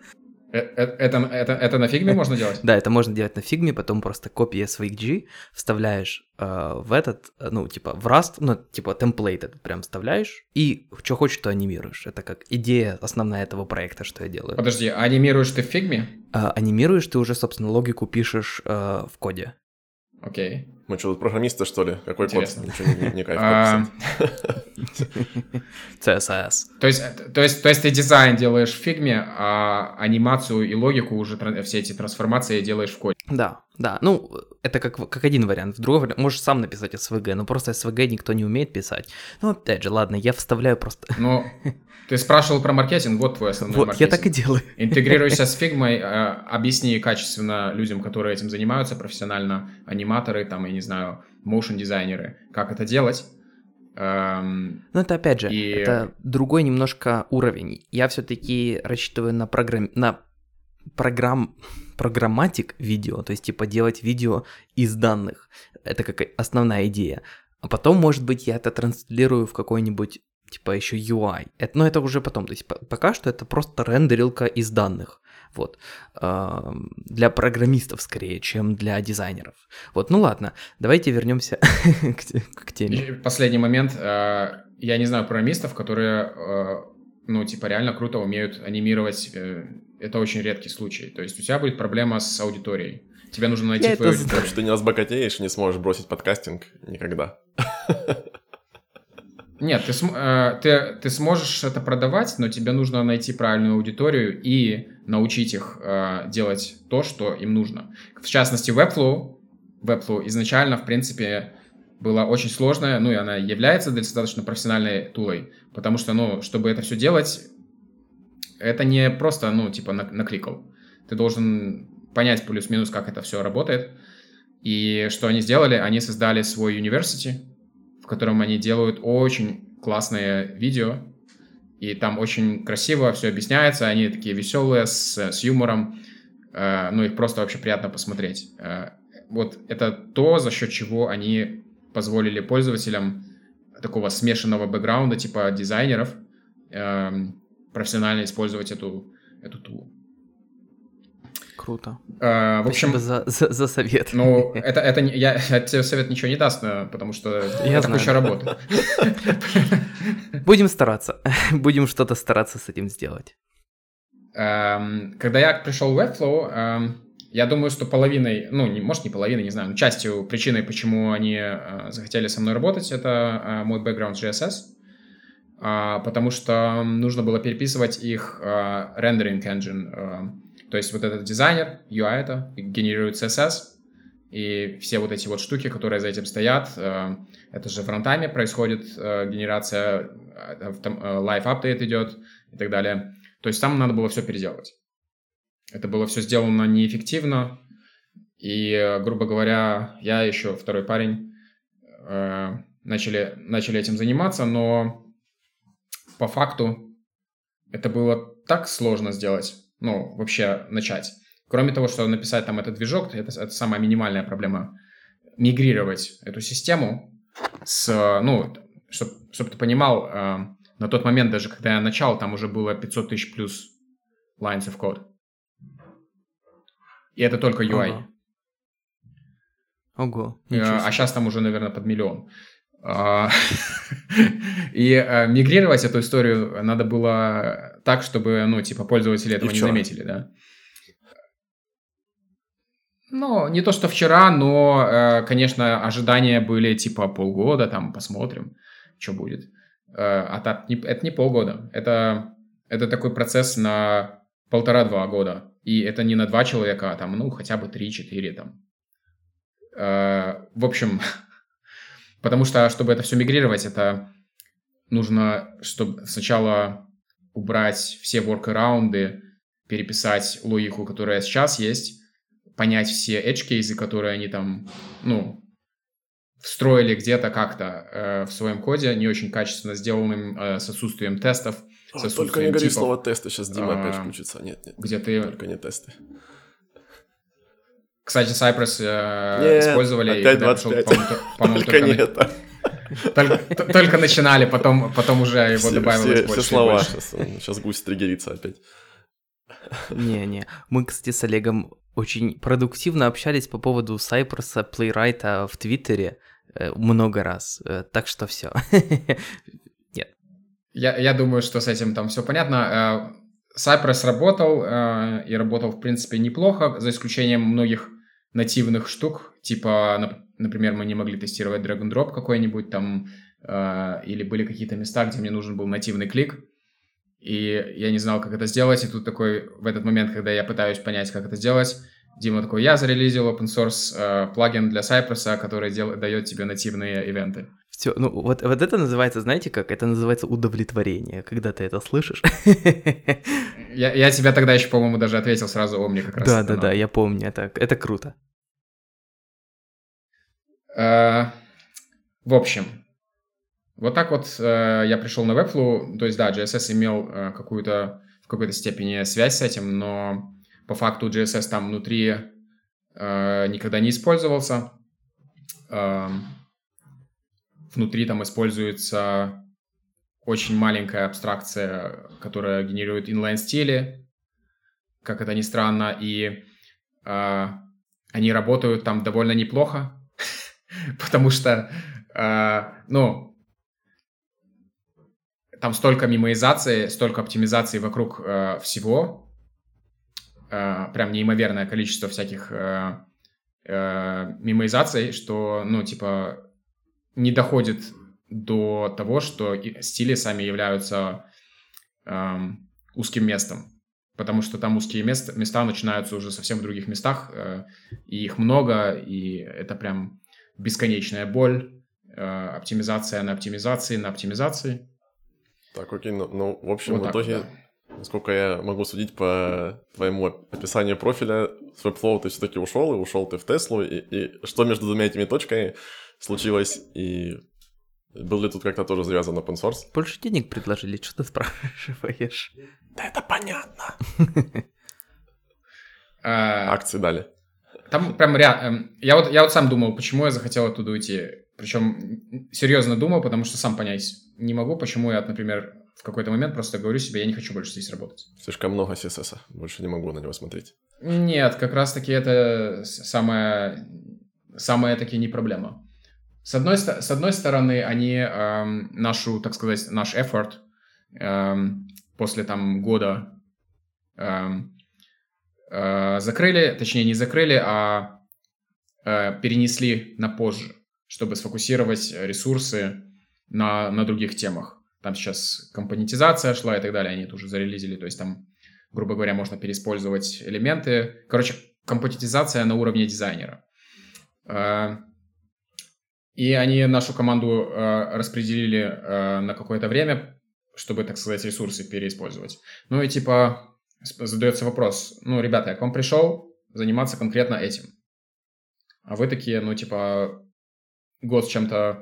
Это на фигме можно делать? Да, это можно делать на фигме, потом просто копия SVG вставляешь в этот, в Rust, темплейт этот прям вставляешь, и что хочешь, то анимируешь. Это как идея основная этого проекта, что я делаю. Подожди, анимируешь ты в фигме? Анимируешь, ты уже, собственно, логику пишешь в коде. Окей. Мы что, тут программисты, что ли? Какой интересно. Код? Ничего не кайф код писать. CSS. То есть ты дизайн делаешь в Figma, а анимацию и логику уже, все эти трансформации делаешь в коде. Да. Ну, это как один вариант. В другой вариант, можешь сам написать SVG, но просто SVG никто не умеет писать. Ну, опять же, ладно, я вставляю просто... Ну, ты спрашивал про маркетинг, вот твой основной маркетинг. Я так и делаю. Интегрируйся с Figma, объясни качественно людям, которые этим занимаются, профессионально, аниматоры, там, я не знаю, моушн-дизайнеры, как это делать. Ну, это опять же, это другой немножко уровень. Я все-таки рассчитываю на программатик видео, то есть, типа, делать видео из данных. Это как основная идея. А потом, может быть, я это транслирую в какой-нибудь, типа, еще UI. Но это уже потом. То есть, пока что это просто рендерилка из данных. Вот. Для программистов скорее, чем для дизайнеров. Вот, ну ладно, давайте вернемся к теме. Последний момент. Я не знаю программистов, которые... ну, типа, реально круто умеют анимировать, это очень редкий случай. То есть у тебя будет проблема с аудиторией. Тебе нужно найти твою аудиторию. Потому что ты не разбогатеешь и не сможешь бросить подкастинг никогда. Нет, ты сможешь это продавать, но тебе нужно найти правильную аудиторию и научить их делать то, что им нужно. В частности, Webflow изначально, в принципе... была очень сложная, ну и она является достаточно профессиональной тулой, потому что, ну, чтобы это все делать, это не просто, ну, типа, накликал. Ты должен понять плюс-минус, как это все работает. И что они сделали? Они создали свой University, в котором они делают очень классные видео, и там очень красиво все объясняется, они такие веселые, с юмором, ну, их просто вообще приятно посмотреть. Вот это то, за счет чего они... позволили пользователям такого смешанного бэкграунда, типа дизайнеров, профессионально использовать эту тулу. Круто. В общем, спасибо за совет. Ну, это я тебе совет ничего не даст, потому что это куча работы. Будем стараться. Будем что-то стараться с этим сделать. Когда я пришел в Webflow... Я думаю, что половиной, ну, может, не половиной, не знаю, но частью причиной, почему они захотели со мной работать, это мой бэкграунд JSS, потому что нужно было переписывать их rendering engine, то есть вот этот дизайнер, UI это, генерирует CSS, и все вот эти вот штуки, которые за этим стоят, это же фронтами происходит генерация, live update идет и так далее, то есть там надо было все переделывать. Это было все сделано неэффективно, и, грубо говоря, я еще второй парень начали этим заниматься, но по факту это было так сложно сделать, ну, вообще начать. Кроме того, что написать там этот движок, это самая минимальная проблема. Мигрировать эту систему, ну, чтобы ты понимал, на тот момент, даже когда я начал, там уже было 500 тысяч плюс lines of code. И это только UI. Ага. Ого. А сейчас там уже, наверное, под миллион. И мигрировать эту историю надо было так, чтобы, ну, типа, пользователи этого не заметили, да? Ну, не то, что вчера, но, конечно, ожидания были, типа, полгода, там, посмотрим, что будет. А это не полгода. Это такой процесс на 1,5-2 года. И это не на 2 человека, а там, ну, хотя бы 3-4 там. В общем, потому что, чтобы это все мигрировать, это нужно, чтобы сначала убрать все воркараунды, переписать логику, которая сейчас есть, понять все edge-кейсы, которые они там, ну, встроили где-то как-то в своем коде, не очень качественно сделанным, с отсутствием тестов. Только не говори слово «тесты», сейчас Дима опять включится. Нет, где ты... только не тесты. Кстати, Cypress использовали... Опять 25. Только начинали, потом уже его добавилось больше. Все слова, сейчас Гусь триггерится опять. Не-не, мы, кстати, с Олегом очень продуктивно общались по поводу Cypress, Playwright в Твиттере много раз, так что все. Я думаю, что с этим там все понятно. Cypress работал и работал, в принципе, неплохо, за исключением многих нативных штук, типа, например, мы не могли тестировать drag-and-drop какой-нибудь там, или были какие-то места, где мне нужен был нативный клик, и я не знал, как это сделать, и тут такой, в этот момент, когда я пытаюсь понять, как это сделать, Дима такой, я зарелизил open-source плагин для Cypress, который дает тебе нативные ивенты. Все, ну вот это называется, знаете как, это называется удовлетворение, когда ты это слышишь. Я тебя тогда еще, по-моему, даже ответил сразу «О, мне как раз». Да, я помню, это круто. В общем, вот так вот я пришел на Webflow, то есть да, JSS имел в какой-то степени связь с этим, но по факту JSS там внутри никогда не использовался. Внутри там используется очень маленькая абстракция, которая генерирует inline-стили, как это ни странно, и они работают там довольно неплохо, потому что, там столько мимоизации, столько оптимизации вокруг всего, прям неимоверное количество всяких мимоизаций, что, не доходит до того, что стили сами являются узким местом. Потому что там узкие места начинаются уже совсем в других местах, и их много, и это прям бесконечная боль, оптимизация на оптимизации, на оптимизации. Так, окей, ну в общем, вот в итоге, да. Насколько я могу судить по твоему описанию профиля, с Webflow ты все-таки ушел, и ушел ты в Tesla, и что между двумя этими точками случилось, и был ли тут как-то тоже завязан open source? Больше денег предложили, что ты спрашиваешь? Да это понятно. Акции дали. Там прям ряд... Я вот сам думал, почему я захотел оттуда уйти. Причем серьезно думал, потому что сам понять не могу, почему я, например, в какой-то момент просто говорю себе, я не хочу больше здесь работать. Слишком много CSS, больше не могу на него смотреть. Нет, как раз-таки это самая-таки не проблема. С одной стороны, они наш effort после там года закрыли, точнее не закрыли, а перенесли на позже, чтобы сфокусировать ресурсы на других темах. Там сейчас компонентизация шла и так далее, они это уже зарелизили, то есть там, грубо говоря, можно переиспользовать элементы. Короче, компонентизация на уровне дизайнера. И они нашу команду распределили на какое-то время, чтобы, так сказать, ресурсы переиспользовать. Ну и типа задается вопрос, ребята, я к вам пришел заниматься конкретно этим. А вы такие, год с чем-то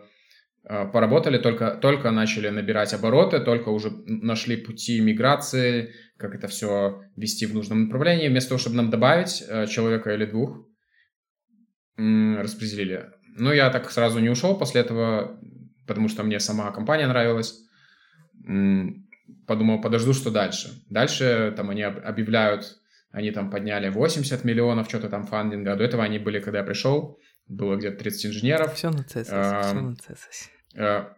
поработали, только начали набирать обороты, только уже нашли пути миграции, как это все вести в нужном направлении. Вместо того, чтобы нам добавить человека или двух, распределили. Я так сразу не ушел после этого, потому что мне сама компания нравилась. Подумал, подожду, что дальше. Дальше там они объявляют, они там подняли 80 миллионов что-то там фандинга. До этого они были, когда я пришел, было где-то 30 инженеров. Все на CSS, все на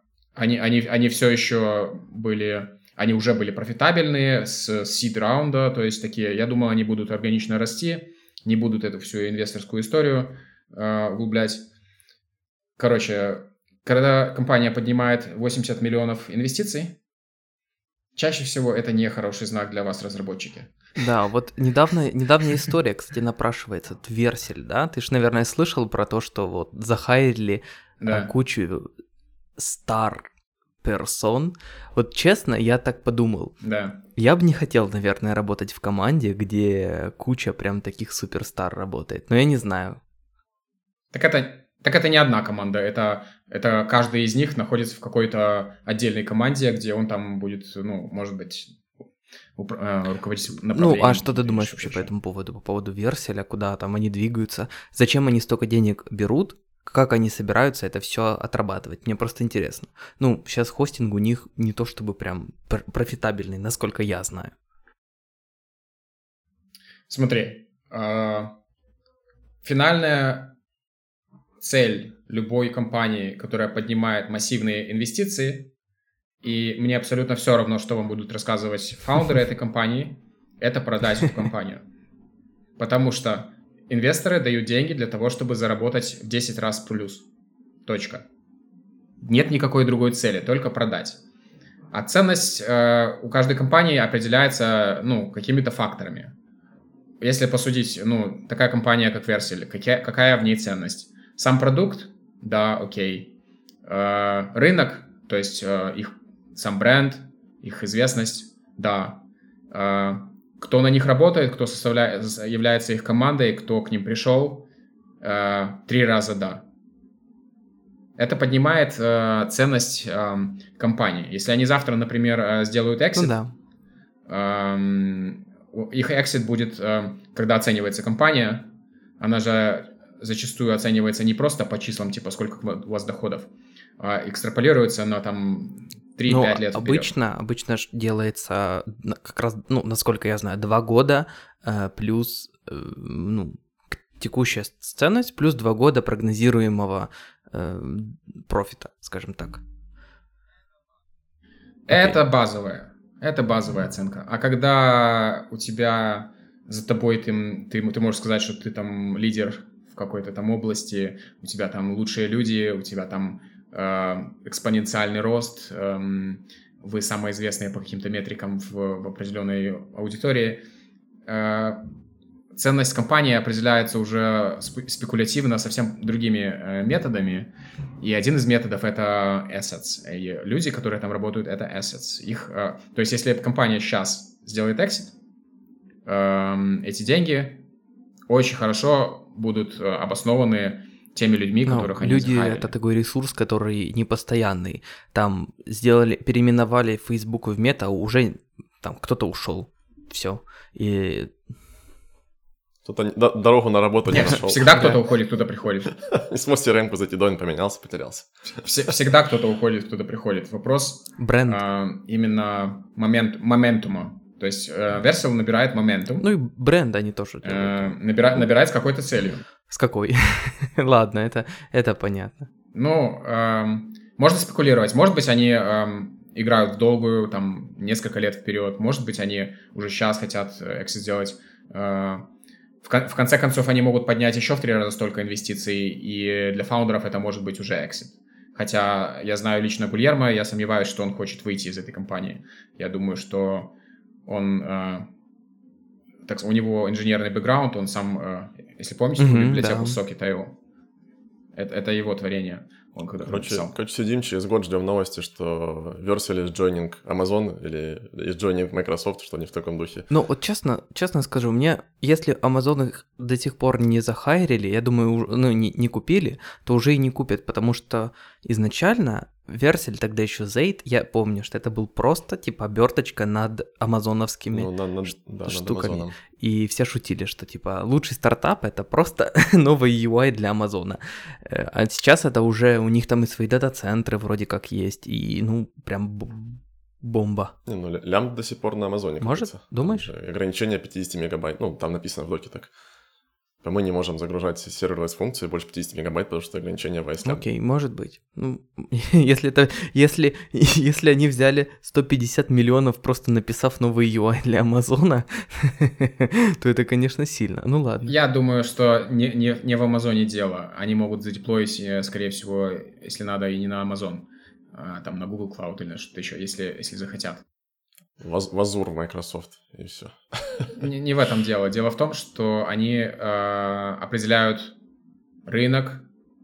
CSS. Они все еще были, они уже были профитабельные с seed раунда, то есть такие, я думал, они будут органично расти, не будут эту всю инвесторскую историю углублять. Короче, когда компания поднимает 80 миллионов инвестиций, чаще всего это не хороший знак для вас, разработчики. Да, вот недавняя история, кстати, напрашивается. Vercel, да? Ты же, наверное, слышал про то, что вот захайрили кучу стар персон. Вот честно, я так подумал. Да. Я бы не хотел, наверное, работать в команде, где куча прям таких суперстар работает. Но я не знаю. Так это не одна команда, это каждый из них находится в какой-то отдельной команде, где он там будет, может быть, руководить направлением. А что ты думаешь вообще по этому поводу, по поводу Верселя, куда там они двигаются, зачем они столько денег берут, как они собираются это все отрабатывать? Мне просто интересно. Сейчас хостинг у них не то чтобы прям профитабельный, насколько я знаю. Смотри, финальная цель любой компании, которая поднимает массивные инвестиции, и мне абсолютно все равно, что вам будут рассказывать фаундеры этой компании, это продать эту компанию. Потому что Инвесторы дают деньги для того, чтобы заработать в 10 раз плюс. Точка. Нет никакой другой цели, только продать. А ценность у каждой компании определяется, ну, какими-то факторами. Если посудить, ну, такая компания, как Vercel, какая в ней ценность? Сам продукт? Да, окей. Рынок, то есть их сам бренд, их известность? Да. Кто на них работает, кто является их командой, кто к ним пришел? 3 раза да. Это поднимает ценность компании. Если они завтра, например, сделают эксит, их эксит будет, когда оценивается компания, она же зачастую оценивается не просто по числам, типа сколько у вас доходов, а экстраполируется на там 3-5 лет обычно, вперед. Обычно делается как раз, ну, насколько я знаю, 2 года плюс текущая ценность, плюс 2 года прогнозируемого профита, скажем так. Это базовая. Это базовая оценка. А когда у тебя за тобой, ты можешь сказать, что ты там лидер в какой-то там области, у тебя там лучшие люди, у тебя там экспоненциальный рост, вы самые известные по каким-то метрикам в определенной аудитории, ценность компании определяется уже спекулятивно совсем другими методами. И один из методов — это assets. И люди, которые там работают, это assets. Их, то есть, если компания сейчас сделает exit, эти деньги очень хорошо будут обоснованы теми людьми, которых они захарили. Люди — это такой ресурс, который непостоянный. Там сделали, переименовали Facebook в Meta, уже там кто-то ушел. Все. И... кто-то дорогу на работу не нашел. Всегда кто-то уходит, кто-то приходит. Не смог CRM-ку зайти, домен поменялся, потерялся. Всегда кто-то уходит, кто-то приходит. Вопрос именно моментума. То есть Vercel набирает моментум. Ну и бренд они тоже делают. Набирает с какой-то целью. С какой? Ладно, это понятно. Ну, можно спекулировать. Может быть, они играют в долгую, там, несколько лет вперед. Может быть, они уже сейчас хотят эксит сделать... В конце концов, они могут поднять еще в 3 раза столько инвестиций, и для фаундеров это может быть уже эксит. Хотя я знаю лично Гульермо, я сомневаюсь, что он хочет выйти из этой компании. Я думаю, что он... у него инженерный бэкграунд, он сам... если помните, библиотеку Socket.io. Это его творение. Он когда-то написал. Короче, сидим, через год ждем новости, что Vercel is joining Amazon или is joining Microsoft, что они в таком духе. Ну, вот честно скажу, мне, если Amazon их до сих пор не захайрили, я думаю, не купили, то уже и не купят, потому что изначально Vercel, тогда еще Zayt, я помню, что это был просто типа оберточка над амазоновскими штуками. Над и все шутили, что типа лучший стартап — это просто новый UI для Амазона. А сейчас это уже у них там и свои дата-центры вроде как есть, и ну прям бомба. Не, ну лямбда до сих пор на Амазоне. Может? Кажется. Думаешь? Ограничение 50 мегабайт, ну там написано в доке так. Мы не можем загружать серверлесс функции больше 50 мегабайт, потому что ограничение в ISLAM. Окей, может быть. Ну, если они взяли 150 миллионов, просто написав новый UI для Амазона, то это, конечно, сильно. Ну ладно. Я думаю, что не в Амазоне дело. Они могут задеплоить, скорее всего, если надо, и не на Амазон, а там на Google Cloud или на что-то еще, если захотят. В Azure Microsoft, и все. Не в этом дело. Дело в том, что они определяют рынок,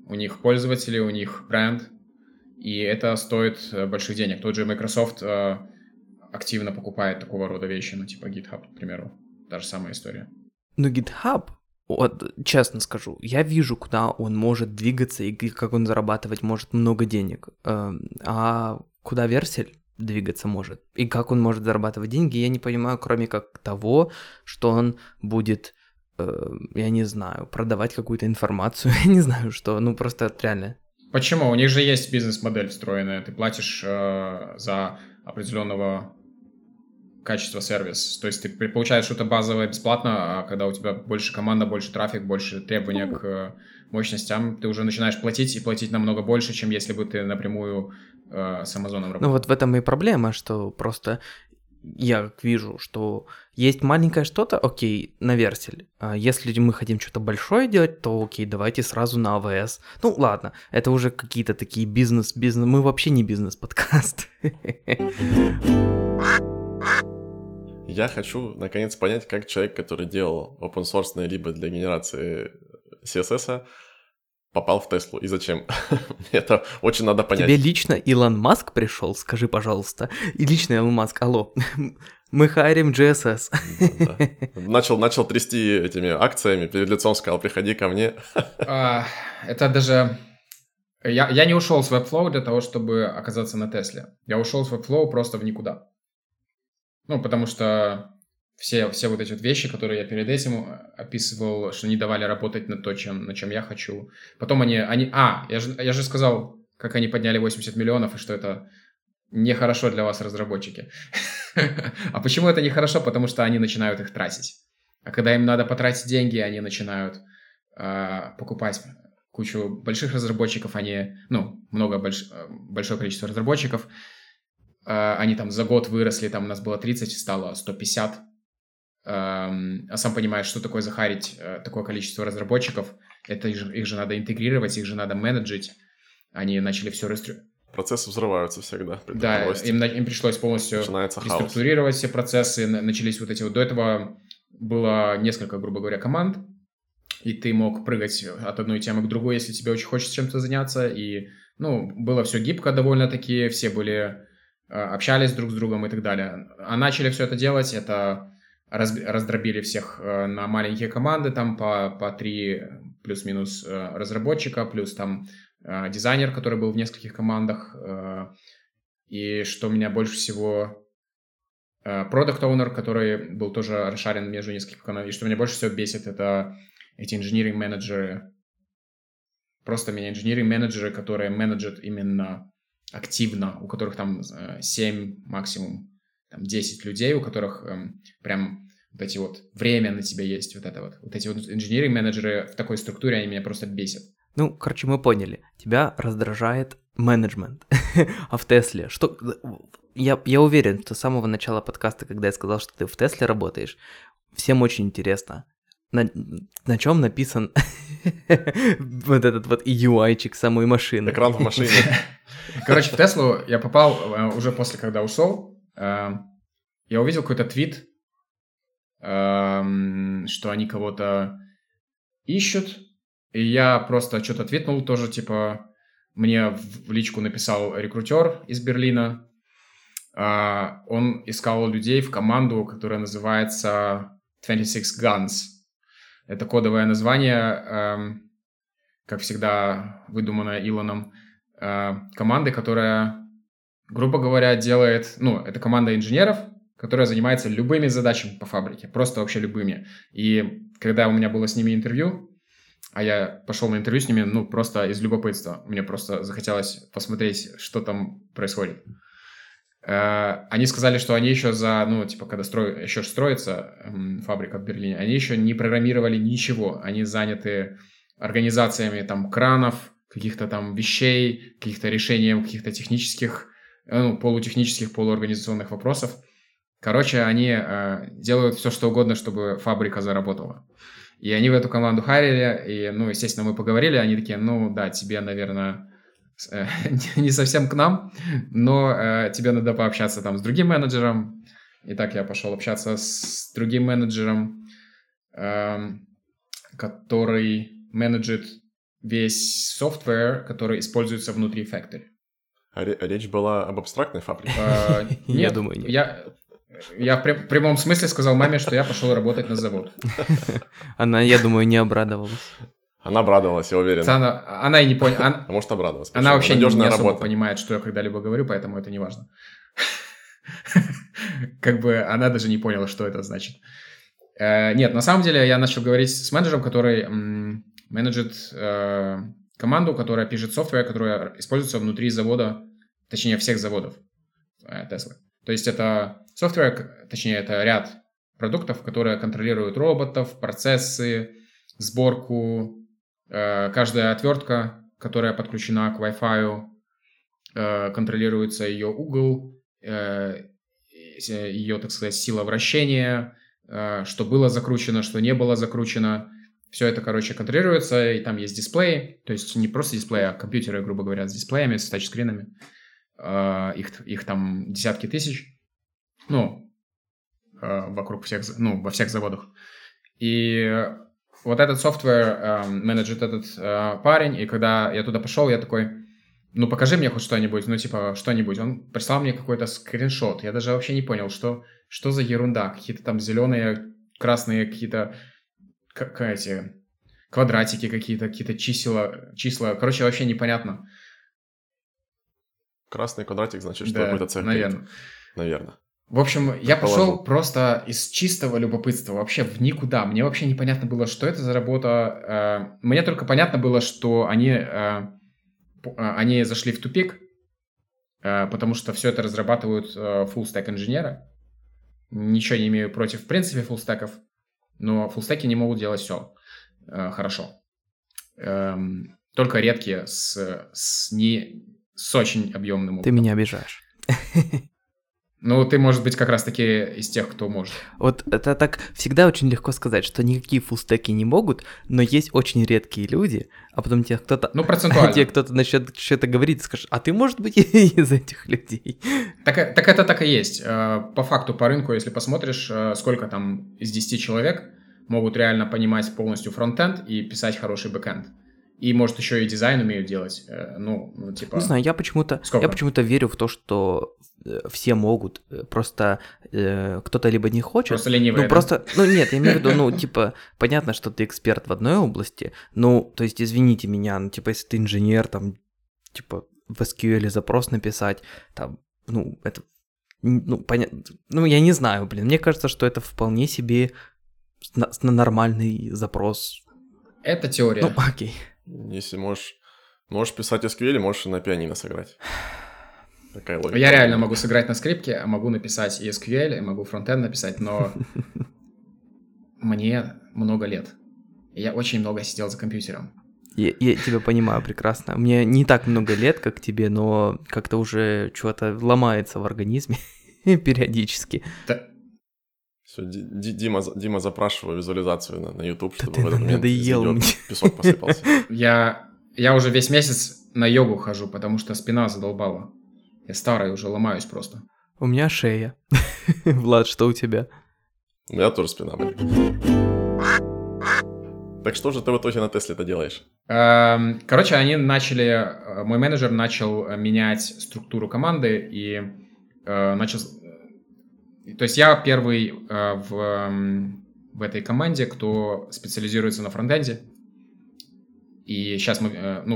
у них пользователи, у них бренд, и это стоит больших денег. Тот же Microsoft активно покупает такого рода вещи, ну типа GitHub, к примеру. Та же самая история. Но GitHub, вот, честно скажу, я вижу, куда он может двигаться и как он зарабатывать может много денег. А куда Vercel двигаться может. И как он может зарабатывать деньги, я не понимаю, кроме как того, что он будет, я не знаю, продавать какую-то информацию, я не знаю, что, просто реально. Почему? У них же есть бизнес-модель встроенная, ты платишь за определенного качества сервис, то есть ты получаешь что-то базовое бесплатно, а когда у тебя больше команда, больше трафик, больше требования к мощностям, ты уже начинаешь платить, и платить намного больше, чем если бы ты напрямую с Амазоном работал. Ну вот в этом и проблема, что просто я как вижу, что есть маленькое что-то, окей, на Vercel. А если мы хотим что-то большое делать, то окей, давайте сразу на AWS. Ну ладно, это уже какие-то такие бизнес, мы вообще не бизнес-подкаст. Я хочу, наконец, понять, как человек, который делал open-source либо для генерации CSS, попал в Теслу и зачем? Это очень надо понять. Тебе лично Илон Маск пришел, скажи, пожалуйста. И лично Илон Маск, алло, мы харим JSS. Начал трясти этими акциями, перед лицом сказал, приходи ко мне. Это даже... Я не ушел с Webflow для того, чтобы оказаться на Тесле. Я ушел с Webflow просто в никуда. Ну, потому что все вот эти вот вещи, которые я перед этим описывал, что не давали работать над то, на чем я хочу. Потом я же сказал, как они подняли 80 миллионов, и что это нехорошо для вас, разработчики. А почему это нехорошо? Потому что они начинают их тратить. А когда им надо потратить деньги, они начинают покупать кучу больших разработчиков, большое количество разработчиков. Они там за год выросли, там у нас было 30, стало 150. А сам понимаешь, что такое захарить такое количество разработчиков. Это их же надо интегрировать, их же надо менеджить. Они начали все растреблять. Процессы взрываются всегда. Да, им пришлось полностью реструктурировать все процессы. Начались вот эти вот... До этого было несколько, грубо говоря, команд. И ты мог прыгать от одной темы к другой, если тебе очень хочется чем-то заняться. И, было все гибко довольно-таки. Все были... общались друг с другом и так далее. А начали все это делать, это раздробили всех на маленькие команды, там по 3 плюс-минус разработчика, плюс там дизайнер, который был в нескольких командах. И что меня больше всего... Product-оунер, который был тоже расшарен между несколькими командами. И что меня больше всего бесит, это эти инжиниринг-менеджеры. Просто меня инжиниринг-менеджеры, которые менеджат именно... активно, у которых там 7, максимум там 10 людей, у которых прям вот эти вот время на тебя есть, вот это вот. Вот эти вот инженеры-менеджеры в такой структуре, они меня просто бесят. Мы поняли, тебя раздражает менеджмент. А в Тесле, что... Я уверен, что с самого начала подкаста, когда я сказал, что ты в Тесле работаешь, всем очень интересно. На чем написан вот этот вот UI-чик самой машины? Экран в машине. Короче, в Теслу я попал уже после, когда ушел. Я увидел какой-то твит, что они кого-то ищут. И я просто что-то твитнул тоже, типа, мне в личку написал рекрутер из Берлина. Он искал людей в команду, которая называется 26 Guns. Это кодовое название, как всегда, выдуманное Илоном, команды, которая, грубо говоря, делает... это команда инженеров, которая занимается любыми задачами по фабрике, просто вообще любыми. И когда у меня было с ними интервью, а я пошел на интервью с ними, просто из любопытства. Мне просто захотелось посмотреть, что там происходит. Они сказали, что они еще когда строится фабрика в Берлине, они еще не программировали ничего. Они заняты организациями там кранов, каких-то там вещей, каких-то решением каких-то технических, полутехнических, полуорганизационных вопросов. Короче, они делают все, что угодно, чтобы фабрика заработала. И они в эту команду харили, и, естественно, мы поговорили, они такие, тебе, наверное... не совсем к нам, но тебе надо пообщаться там с другим менеджером. И так я пошел общаться с другим менеджером, который менеджит весь софтвер, который используется внутри Factory. А речь была об абстрактной фабрике? Нет, думаю, нет. Я в прямом смысле сказал маме, что я пошел работать на завод. Она, я думаю, не обрадовалась. Она обрадовалась, я уверен. Она и не поняла. А может, обрадовалась. Она вообще не особо понимает, что я когда-либо говорю, поэтому это не важно. Как бы она даже не поняла, что это значит. Нет, на самом деле я начал говорить с менеджером, который менеджит команду, которая пишет софтвер, которая используется внутри завода, точнее, всех заводов Tesla. То есть это софтвер, точнее, это ряд продуктов, которые контролируют роботов, процессы, сборку, каждая отвертка, которая подключена к Wi-Fi, контролируется ее угол, ее, так сказать, сила вращения, что было закручено, что не было закручено. Все это, короче, контролируется, и там есть дисплеи, то есть не просто дисплеи, а компьютеры, грубо говоря, с дисплеями, с тачскринами. Их там десятки тысяч, ну, вокруг всех, ну, во всех заводах. И вот этот софтвер менеджит этот парень, и когда я туда пошел, я такой, ну, покажи мне хоть что-нибудь, ну, типа, что-нибудь. Он прислал мне какой-то скриншот, я даже вообще не понял, что за ерунда, какие-то там зеленые, красные какие-то... эти квадратики какие-то числа. Короче, вообще непонятно. Красный квадратик, значит, что да, какой-то цвет. Наверное. В общем, я пошел просто из чистого любопытства, вообще в никуда. Мне вообще непонятно было, что это за работа. Мне только понятно было, что они зашли в тупик, потому что все это разрабатывают фуллстек инженеры. Ничего не имею против, в принципе, фуллстеков. Но фуллстеки не могут делать все хорошо. Только редкие с очень объемным опытом. Ты меня обижаешь. Ну, ты, может быть, как раз-таки из тех, кто может. Вот это так всегда очень легко сказать, что никакие фуллстеки не могут, но есть очень редкие люди, а потом тебе кто-то... Ну, процентуально. Тебе кто-то насчет что-то говорит и скажет, а ты, может быть, из этих людей? Так это так и есть. По факту, по рынку, если посмотришь, сколько там из 10 человек могут реально понимать полностью фронтенд и писать хороший бэкенд. И, может, еще и дизайн умеют делать, ну, типа... Не знаю, я почему-то верю в то, что все могут, просто кто-то либо не хочет... Просто ленивые, нет, я имею в виду, понятно, что ты эксперт в одной области, то есть, извините меня, если ты инженер, в SQL запрос написать, это... понятно, я не знаю, мне кажется, что это вполне себе нормальный запрос. Это теория. Окей. Если можешь писать SQL, можешь на пианино сыграть. Такая логика. Я реально могу сыграть на скрипке, могу написать и SQL, и могу фронтенд написать, но мне много лет. Я очень много сидел за компьютером. Я тебя понимаю прекрасно. Мне не так много лет, как тебе, но как-то уже что-то ломается в организме периодически. Все, Дима, запрашиваю визуализацию на YouTube, чтобы в этот момент песок посыпался. Я уже весь месяц на йогу хожу, потому что спина задолбала. Я старый, уже ломаюсь просто. У меня шея. Влад, что у тебя? У меня тоже спина болит. Так что же ты в итоге на Тесле-то делаешь? Короче, мой менеджер начал менять структуру команды и начал... То есть я первый в этой команде, кто специализируется на фронтенде. И сейчас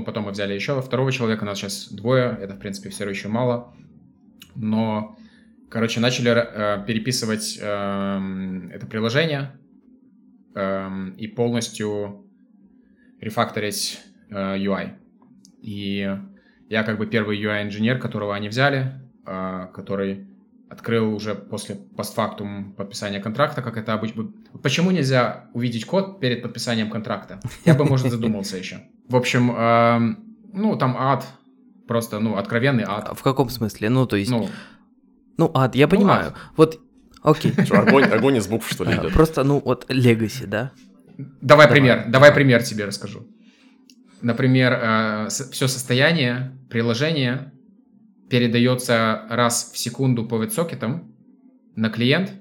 потом мы взяли еще второго человека, нас сейчас двое, это, в принципе, все еще мало. Но, короче, начали переписывать это приложение и полностью рефакторить UI. И я как бы первый UI-инженер, которого они взяли, который... открыл уже после постфактум подписания контракта, как это обычно... Почему нельзя увидеть код перед подписанием контракта? Я бы, может, задумался еще. В общем, там ад. Просто, откровенный ад. В каком смысле? Ад, я понимаю. Ад. Вот, окей. Что, огонь из букв, что ли, идет? Просто, легаси, да? Давай пример тебе расскажу. Например, все состояние, приложение... передается раз в секунду по веб-сокетам на клиент,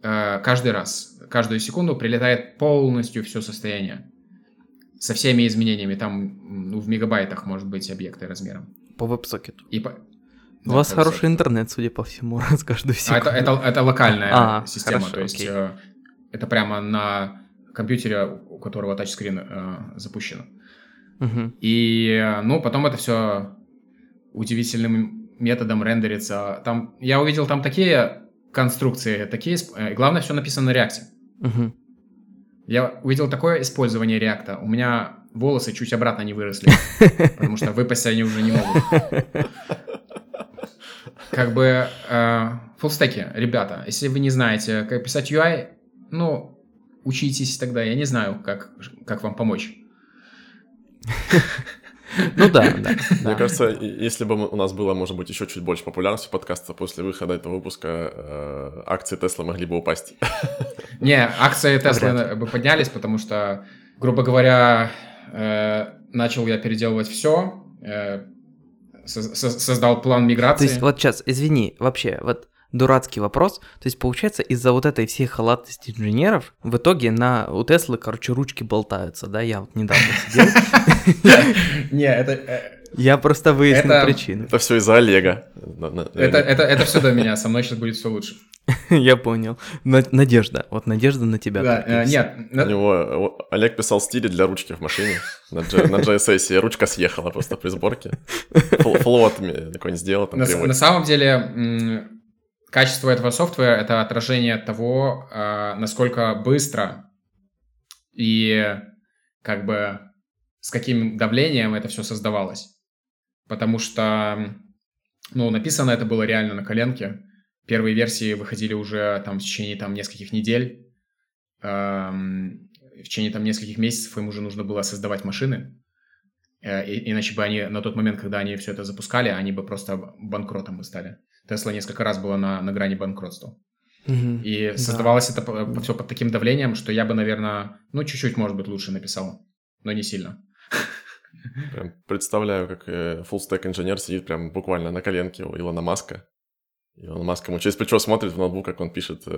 каждый раз, каждую секунду прилетает полностью все состояние со всеми изменениями, там в мегабайтах может быть объекты размером. По веб-сокету. У вас хороший интернет, судя по всему, раз каждую секунду. Это локальная система, хорошо, то есть это прямо на компьютере, у которого тачскрин запущен. Угу. И потом это все... удивительным методом рендерится. Там, я увидел там такие конструкции, главное, все написано на React. Угу. Я увидел такое использование React. У меня волосы чуть обратно не выросли, потому что выпасть они уже не могут. Как бы фуллстеки, ребята, если вы не знаете, как писать UI, учитесь тогда, я не знаю, как вам помочь. Ну да, да. Мне кажется, если бы у нас было, может быть, еще чуть больше популярности подкаста после выхода этого выпуска, акции Tesla могли бы упасть. Не, акции Tesla бы поднялись, потому что, грубо говоря, начал я переделывать все, создал план миграции. То есть вот сейчас, извини, вообще, вот дурацкий вопрос. То есть получается, из-за вот этой всей халатности инженеров в итоге у Теслы, короче, ручки болтаются, да? Я вот недавно сидел. Не, это... Я просто выяснил причину. Это все из-за Олега. Это все до меня, со мной сейчас будет все лучше. Я понял. Надежда, вот надежда на тебя. Да, нет. У него Олег писал стили для ручки в машине на JSS, и ручка съехала просто при сборке. Флот какой-нибудь сделал. На самом деле... Качество этого софтвера — это отражение того, насколько быстро и как бы с каким давлением это все создавалось. Потому что, ну, написано это было реально на коленке. Первые версии выходили уже там в течение там нескольких недель. В течение там нескольких месяцев им уже нужно было создавать машины. Иначе бы они на тот момент, когда они все это запускали, они бы просто банкротом бы стали. Тесла несколько раз была на грани банкротства. Mm-hmm. И создавалось это все под таким давлением, что я бы, наверное, ну, чуть-чуть, может быть, лучше написал, но не сильно. Прям представляю, как фуллстек-инженер сидит прям буквально на коленке у Илона Маска. Илон Маск ему через плечо смотрит в ноутбук, как он пишет на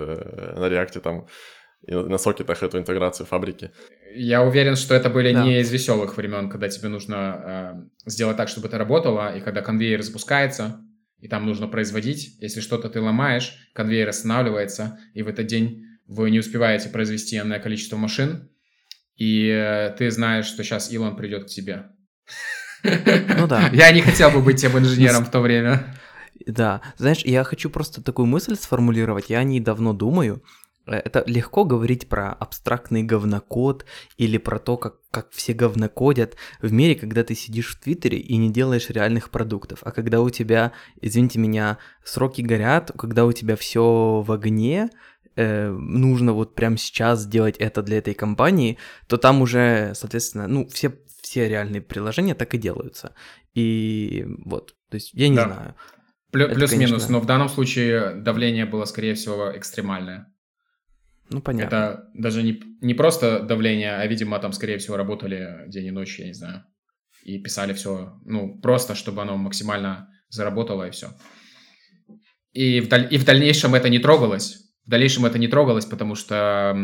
React там, и на сокетах эту интеграцию фабрики. Я уверен, что это были не из веселых времен, когда тебе нужно сделать так, чтобы это работало, и когда конвейер запускается... И там нужно производить. Если что-то ты ломаешь, конвейер останавливается, и в этот день вы не успеваете произвести энное количество машин, и ты знаешь, что сейчас Илон придет к тебе. Ну да. Я не хотел бы быть тем инженером в то время. Да. Знаешь, я хочу просто такую мысль сформулировать. Я о ней давно думаю. Это легко говорить про абстрактный говнокод или про то, как все говнокодят в мире, когда ты сидишь в Твиттере и не делаешь реальных продуктов, а когда у тебя, извините меня, сроки горят, когда у тебя все в огне, нужно вот прямо сейчас сделать это для этой компании, то там уже, соответственно, ну, все реальные приложения так и делаются. И вот, то есть я не знаю. Плюс-минус, но в данном случае давление было, скорее всего, экстремальное. Ну, понятно. Это даже не просто давление, а, видимо, там, скорее всего, работали день и ночь, я не знаю, и писали все, ну, просто, чтобы оно максимально заработало, и все. И в дальнейшем это не трогалось. В дальнейшем это не трогалось, потому что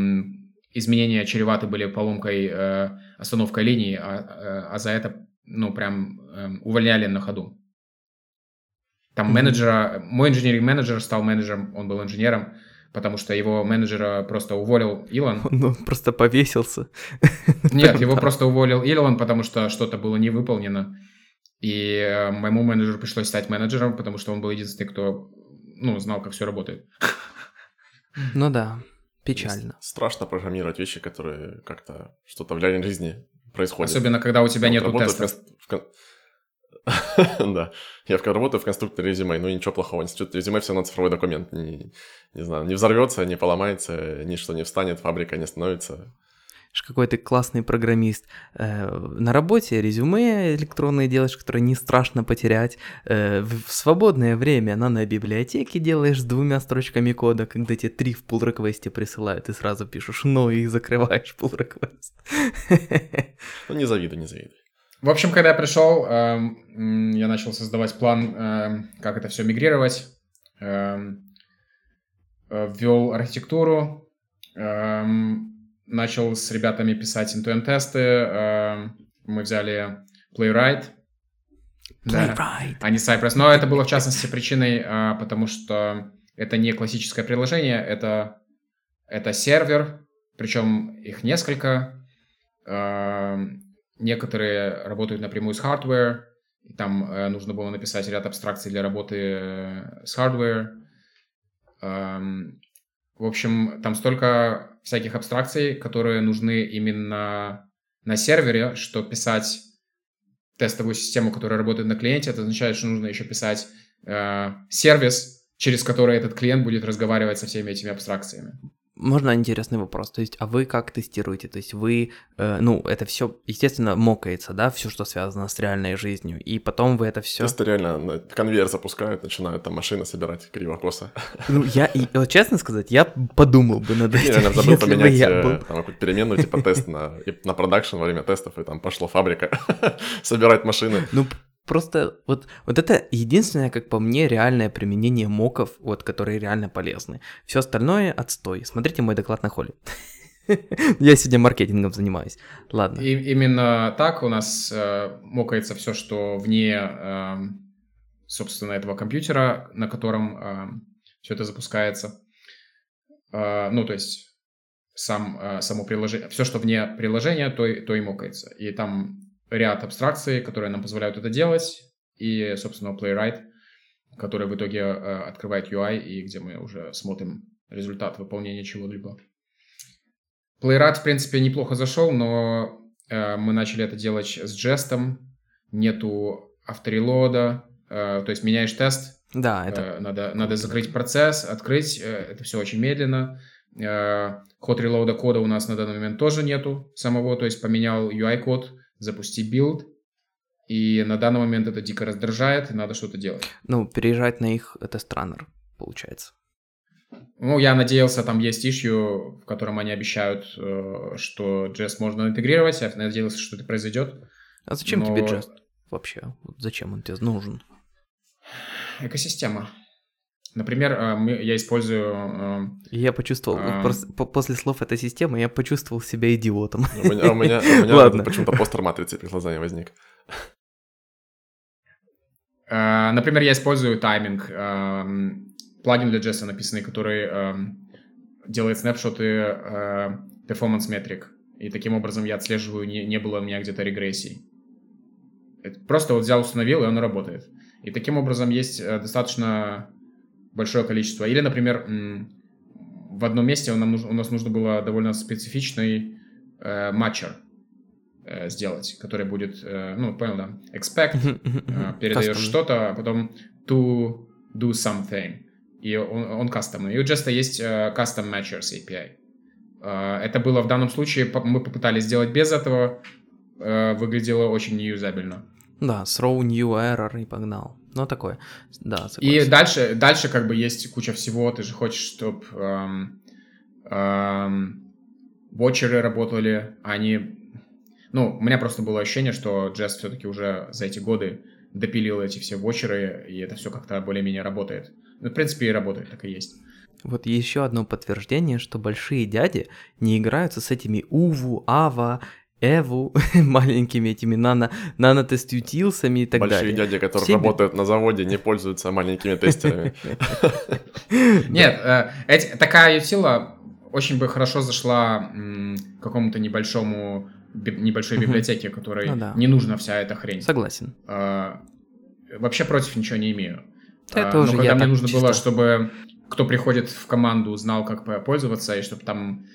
изменения чреваты были поломкой, остановкой линий, а за это, ну, прям увольняли на ходу. Там менеджера, мой инженеринг-менеджер стал менеджером, он был инженером, потому что его менеджера просто уволил Илон. Он просто повесился. Нет, его просто уволил Илон, потому что что-то было не выполнено. И моему менеджеру пришлось стать менеджером, потому что он был единственный, кто, ну, знал, как все работает. Ну да, печально. Страшно программировать вещи, которые как-то что-то в реальной жизни происходит. Особенно, когда у тебя нету тестов. Да, я работаю в конструкторе резюме, ну и ничего плохого, институт резюме все равно цифровой документ, не знаю, не взорвется, не поломается, ничто не встанет, фабрика не остановится. Какой ты классный программист. На работе резюме электронное делаешь, которое не страшно потерять. В свободное время на библиотеке делаешь с 2 строчками кода, когда тебе 3 в pull request присылают, ты сразу пишешь «но» и закрываешь pull request. Ну не завидуй, не завидуй. В общем, когда я пришел, я начал создавать план, как это все мигрировать, ввел архитектуру, начал с ребятами писать end-to-end тесты, мы взяли Playwright, а не Cypress, но это было в частности причиной, потому что это не классическое приложение, это сервер, причем их несколько. Некоторые работают напрямую с hardware, и там нужно было написать ряд абстракций для работы с hardware. В общем, там столько всяких абстракций, которые нужны именно на сервере, что писать тестовую систему, которая работает на клиенте, это означает, что нужно еще писать сервис, через который этот клиент будет разговаривать со всеми этими абстракциями. Можно интересный вопрос, то есть, а вы как тестируете? То есть вы, ну, это все, естественно, мокается, да, все, что связано с реальной жизнью, и потом вы это все... Тесты реально конвейер запускают, начинают там машины собирать кривокоса. Ну, я, вот, честно сказать, я подумал бы над этим, если бы я был. Я забыл поменять там какую-то переменную, типа тест на продакшн во время тестов, и там пошла фабрика собирать машины. Ну, просто вот это единственное, как по мне, реальное применение моков, вот, которые реально полезны. Все остальное отстой. Смотрите мой доклад на холле. Я сегодня маркетингом занимаюсь. Ладно. Именно так у нас мокается все, что вне, собственно, этого компьютера, на котором все это запускается. Ну, то есть само приложение, все, что вне приложения, то и мокается. И там ряд абстракций, которые нам позволяют это делать, и, собственно, Playwright, который в итоге открывает UI, и где мы уже смотрим результат выполнения чего-либо. Playwright, в принципе, неплохо зашел, но мы начали это делать с жестом, нету авторелода, то есть меняешь тест, да, это... надо закрыть процесс, открыть, это все очень медленно. Ход релода кода у нас на данный момент тоже нету самого, то есть поменял UI-код, запусти билд, и на данный момент это дико раздражает, и надо что-то делать. Ну, переезжать на их тест-раннер, получается. Ну, я надеялся, там есть issue, в котором они обещают, что JS можно интегрировать, я надеялся, что это произойдет. А зачем тебе JS вообще? Зачем он тебе нужен? Экосистема. Например, я использую... Я почувствовал, после слов этой системы, я почувствовал себя идиотом. У меня почему-то постер матрицы перед глазами возник. Например, я использую тайминг. Плагин для JS написанный, который делает снапшоты перформанс-метрик. И таким образом я отслеживаю, не было у меня где-то регрессий. Просто вот взял, установил, и оно работает. И таким образом есть достаточно... большое количество. Или, например, в одном месте у нас нужно было довольно специфичный матчер сделать, который будет, ну, понял, да, expect, передаешь что-то, а потом to do something. И он кастомный. И у JSTa есть custom matchers API. Это было в данном случае, мы попытались сделать без этого, выглядело очень неюзабельно. Да, throw new error и погнал. Ну, такое, да. И дальше как бы есть куча всего. Ты же хочешь, чтобы вотчеры работали, а не... Ну, у меня просто было ощущение, что JS все-таки уже за эти годы допилил эти все вотчеры, и это все как-то более-менее работает. Ну, в принципе, и работает, так и есть. Вот еще одно подтверждение, что большие дяди не играются с этими уву, ава, эву, маленькими этими нанотестютилсами и так далее. Большие дяди, которые работают на заводе, не пользуются маленькими тестерами. Нет, такая ютила очень бы хорошо зашла какому-то небольшой библиотеке, которой не нужна вся эта хрень. Согласен. Вообще против ничего не имею. Но когда мне нужно было, чтобы кто приходит в команду, знал, как пользоваться, и чтобы там...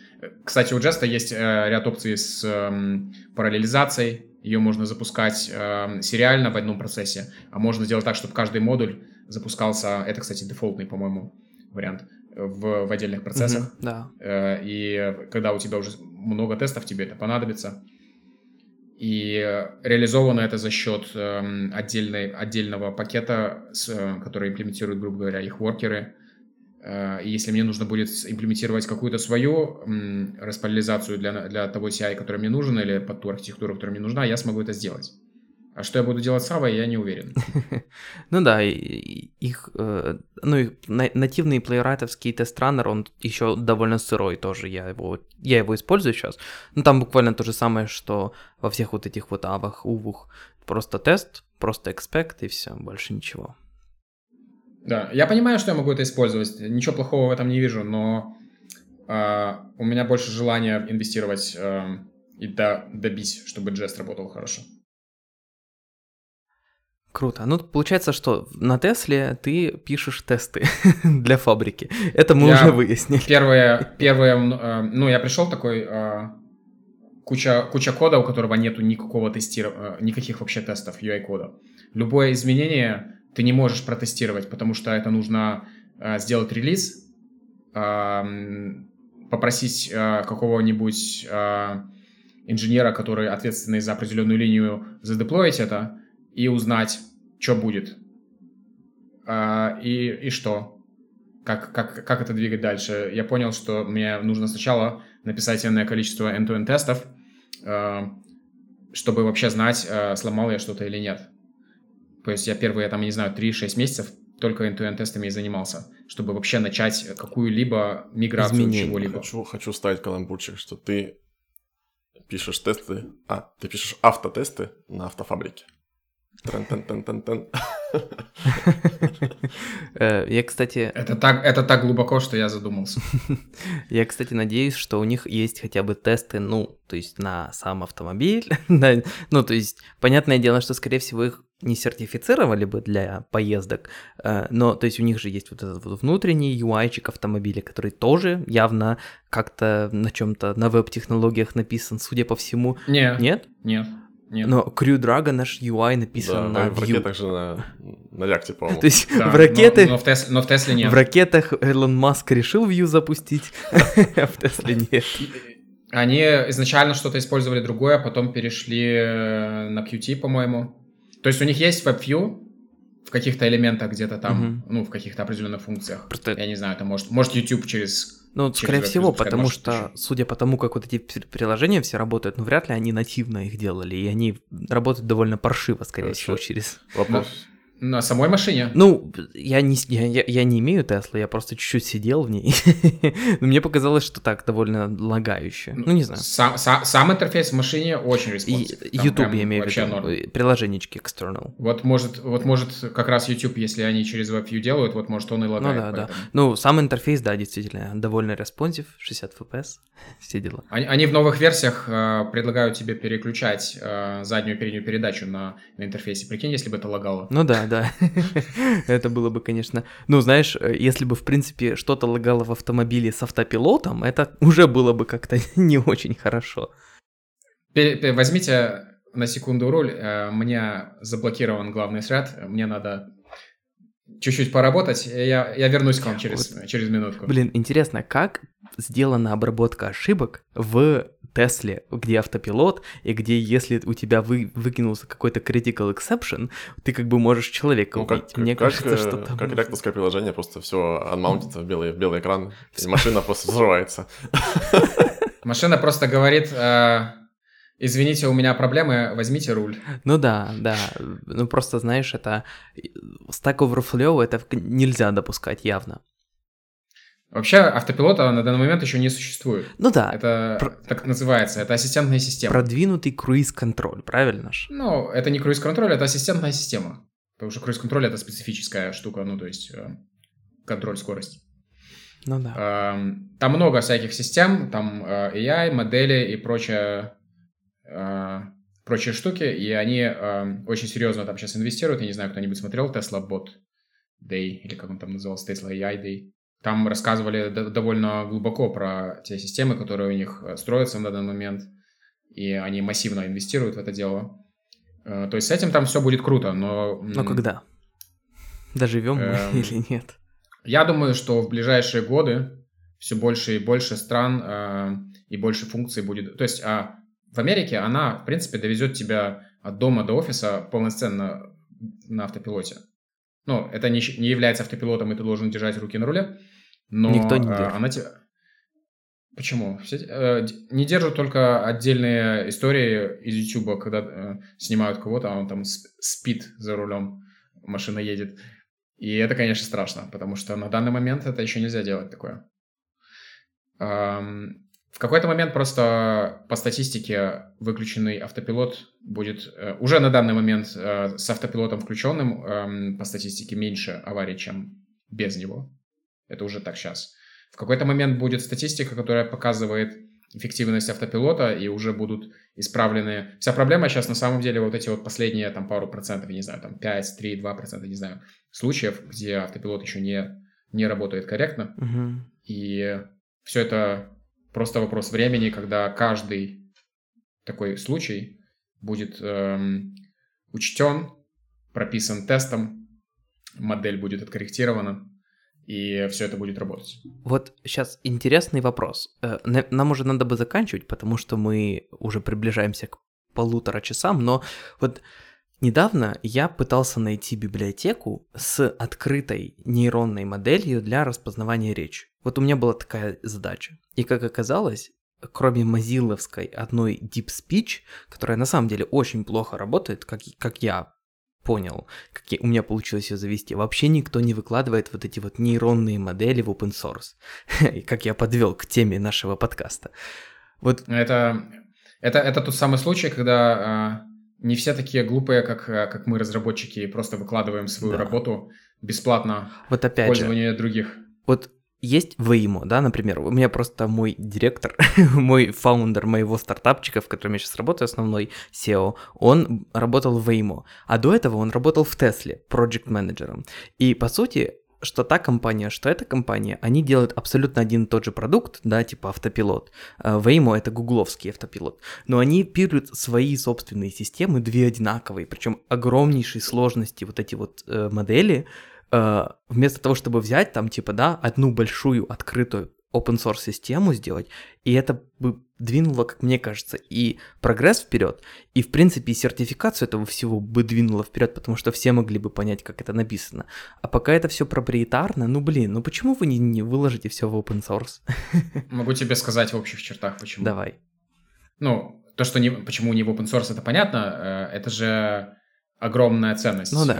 Кстати, у JSTa есть ряд опций с параллелизацией. Ее можно запускать сериально в одном процессе, а можно сделать так, чтобы каждый модуль запускался... Это, кстати, дефолтный, по-моему, вариант в отдельных процессах. Mm-hmm, да. И когда у тебя уже много тестов, тебе это понадобится. И реализовано это за счет отдельного пакета, который имплементирует, грубо говоря, их воркеры. И если мне нужно будет имплементировать какую-то свою распараллелизацию для того CI, который мне нужен, или под ту архитектуру, которая мне нужна, я смогу это сделать. А что я буду делать с Авой, я не уверен. Ну да, их нативный плейрайтовский тест-раннер, он еще довольно сырой тоже, я его использую сейчас. Но там буквально то же самое, что во всех вот этих вот авах, увух. Просто тест, просто expect и все, больше ничего. Да, я понимаю, что я могу это использовать, ничего плохого в этом не вижу, но у меня больше желания инвестировать и добить, чтобы JS работал хорошо. Круто. Ну, получается, что на Тесле ты пишешь тесты для фабрики. Это мы уже выяснили. Первые, ну, я пришел такой, куча кода, у которого нету никакого никаких вообще тестов UI-кода. Любое изменение... Ты не можешь протестировать, потому что это нужно сделать релиз, попросить какого-нибудь инженера, который ответственный за определенную линию, задеплоить это и узнать, что будет и что, как это двигать дальше. Я понял, что мне нужно сначала написать энное количество end-to-end тестов, чтобы вообще знать, сломал я что-то или нет. То есть я первые, там, я не знаю, 3-6 месяцев только end-to-end тестами и занимался, чтобы вообще начать какую-либо миграцию чего-либо. Хочу ставить каламбурчик, что ты пишешь тесты, ты пишешь автотесты на автофабрике. Я, кстати... Это так глубоко, что я задумался. Я, кстати, надеюсь, что у них есть хотя бы тесты, то есть на сам автомобиль. То есть, понятное дело, что, скорее всего, их не сертифицировали бы для поездок, но, то есть, у них же есть вот этот вот внутренний UI-чик автомобиля, который тоже явно как-то на чем-то, на веб-технологиях написан, судя по всему. Нет? Нет. Но Crew Dragon наш UI написан на Vue. Да, в ракетах же на React, по-моему. То есть в ракетах... Но в Tesla нет. В ракетах Илон Маск решил Vue запустить, а в Tesla нет. Они изначально что-то использовали другое, потом перешли на Qt, по-моему. То есть у них есть WebView в каких-то элементах где-то там, в каких-то определенных функциях. Я не знаю, это может YouTube через... скорее всего, потому что, судя по тому, как вот эти приложения все работают, вряд ли они нативно их делали, и они работают довольно паршиво, скорее всего, через... Вопрос. На самой машине? Я не имею Tesla, я просто чуть-чуть сидел в ней. Мне показалось, что так, довольно лагающе. Не знаю. Сам интерфейс в машине очень респонсив. YouTube, я имею в виду, приложенечки external. Вот может как раз YouTube, если они через WebView делают, вот может он и лагает. Сам интерфейс, действительно, довольно респонсив, 60 FPS, все дела. Они в новых версиях предлагают тебе переключать заднюю и переднюю передачу на интерфейсе. Прикинь, если бы это лагало. Да, это было бы, конечно... знаешь, если бы, в принципе, что-то лагало в автомобиле с автопилотом, это уже было бы как-то не очень хорошо. Возьмите на секунду руль, у меня заблокирован главный thread, мне надо чуть-чуть поработать, я вернусь к вам через минутку. Блин, интересно, как сделана обработка ошибок в... Тесле, где автопилот, и где, если у тебя выкинулся какой-то critical exception, ты как бы можешь человека убить. Мне кажется, что там... Как реакторское приложение, просто все анмаунтится в белый экран, и машина просто взрывается. Машина просто говорит... Извините, у меня проблемы, возьмите руль. Да. Просто, знаешь, это... Stack Overflow это нельзя допускать явно. Вообще автопилота на данный момент еще не существует. Это так называется, это ассистентная система. Продвинутый круиз-контроль, правильно же? Это не круиз-контроль, это ассистентная система. Потому что круиз-контроль это специфическая штука, то есть контроль скорости. Там много всяких систем, там AI, модели и прочие штуки, и они очень серьезно там сейчас инвестируют. Я не знаю, кто-нибудь смотрел Tesla Bot Day, или как он там назывался, Tesla AI Day. Там рассказывали довольно глубоко про те системы, которые у них строятся на данный момент, и они массивно инвестируют в это дело. То есть с этим там все будет круто, но... Но когда? Доживем мы или нет? Я думаю, что в ближайшие годы все больше и больше стран и больше функций будет... То есть в Америке она, в принципе, довезет тебя от дома до офиса полноценно на автопилоте. Это не является автопилотом, и ты должен держать руки на руле. Но никто не держит. Почему? Не держат только отдельные истории из YouTube, когда снимают кого-то, а он там спит за рулем, машина едет. И это, конечно, страшно, потому что на данный момент это еще нельзя делать такое. В какой-то момент просто по статистике выключенный автопилот будет... Уже на данный момент с автопилотом включенным по статистике меньше аварий, чем без него. Это уже так сейчас. В какой-то момент будет статистика, которая показывает эффективность автопилота, и уже будут исправлены... Вся проблема сейчас на самом деле вот эти вот последние там пару процентов, я не знаю, там 5, 3, 2%, не знаю, случаев, где автопилот еще не работает корректно. Угу. И все это... Просто вопрос времени, когда каждый такой случай будет учтен, прописан тестом, модель будет откорректирована, и все это будет работать. Вот сейчас интересный вопрос. Нам уже надо бы заканчивать, потому что мы уже приближаемся к 1,5 часам, но вот недавно я пытался найти библиотеку с открытой нейронной моделью для распознавания речи. Вот у меня была такая задача. И как оказалось, кроме мазиловской одной Deep Speech, которая на самом деле очень плохо работает, как я понял, как у меня получилось ее завести, вообще никто не выкладывает вот эти вот нейронные модели в open source. И как я подвел к теме нашего подкаста. Вот. Это тот самый случай, когда не все такие глупые, как мы, разработчики, и просто выкладываем свою работу бесплатно вот опять в пользование других. Вот есть Waymo, да, например, у меня просто мой директор, мой фаундер моего стартапчика, в котором я сейчас работаю, основной SEO, он работал в Waymo, а до этого он работал в Tesla, проджект-менеджером, и, по сути, что та компания, что эта компания, они делают абсолютно один и тот же продукт, да, типа автопилот. Waymo — это гугловский автопилот. Но они пилят свои собственные системы, две одинаковые, причем огромнейшей сложности вот эти вот модели. Вместо того, чтобы взять там, типа, да, одну большую открытую open-source систему сделать, и это бы двинуло, как мне кажется, и прогресс вперед, и, в принципе, и сертификацию этого всего бы двинуло вперед, потому что все могли бы понять, как это написано. А пока это все проприетарно, ну почему вы не выложите все в open-source? Могу тебе сказать в общих чертах, почему. Давай. То, что почему не в open-source, это понятно, это же огромная ценность в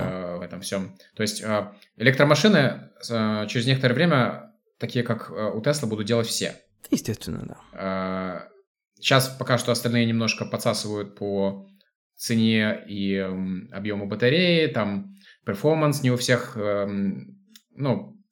этом всем. То есть электромашины через некоторое время такие, как у Tesla, будут делать все. Естественно, да. Сейчас пока что остальные немножко подсасывают по цене и объему батареи, там, перформанс не у всех,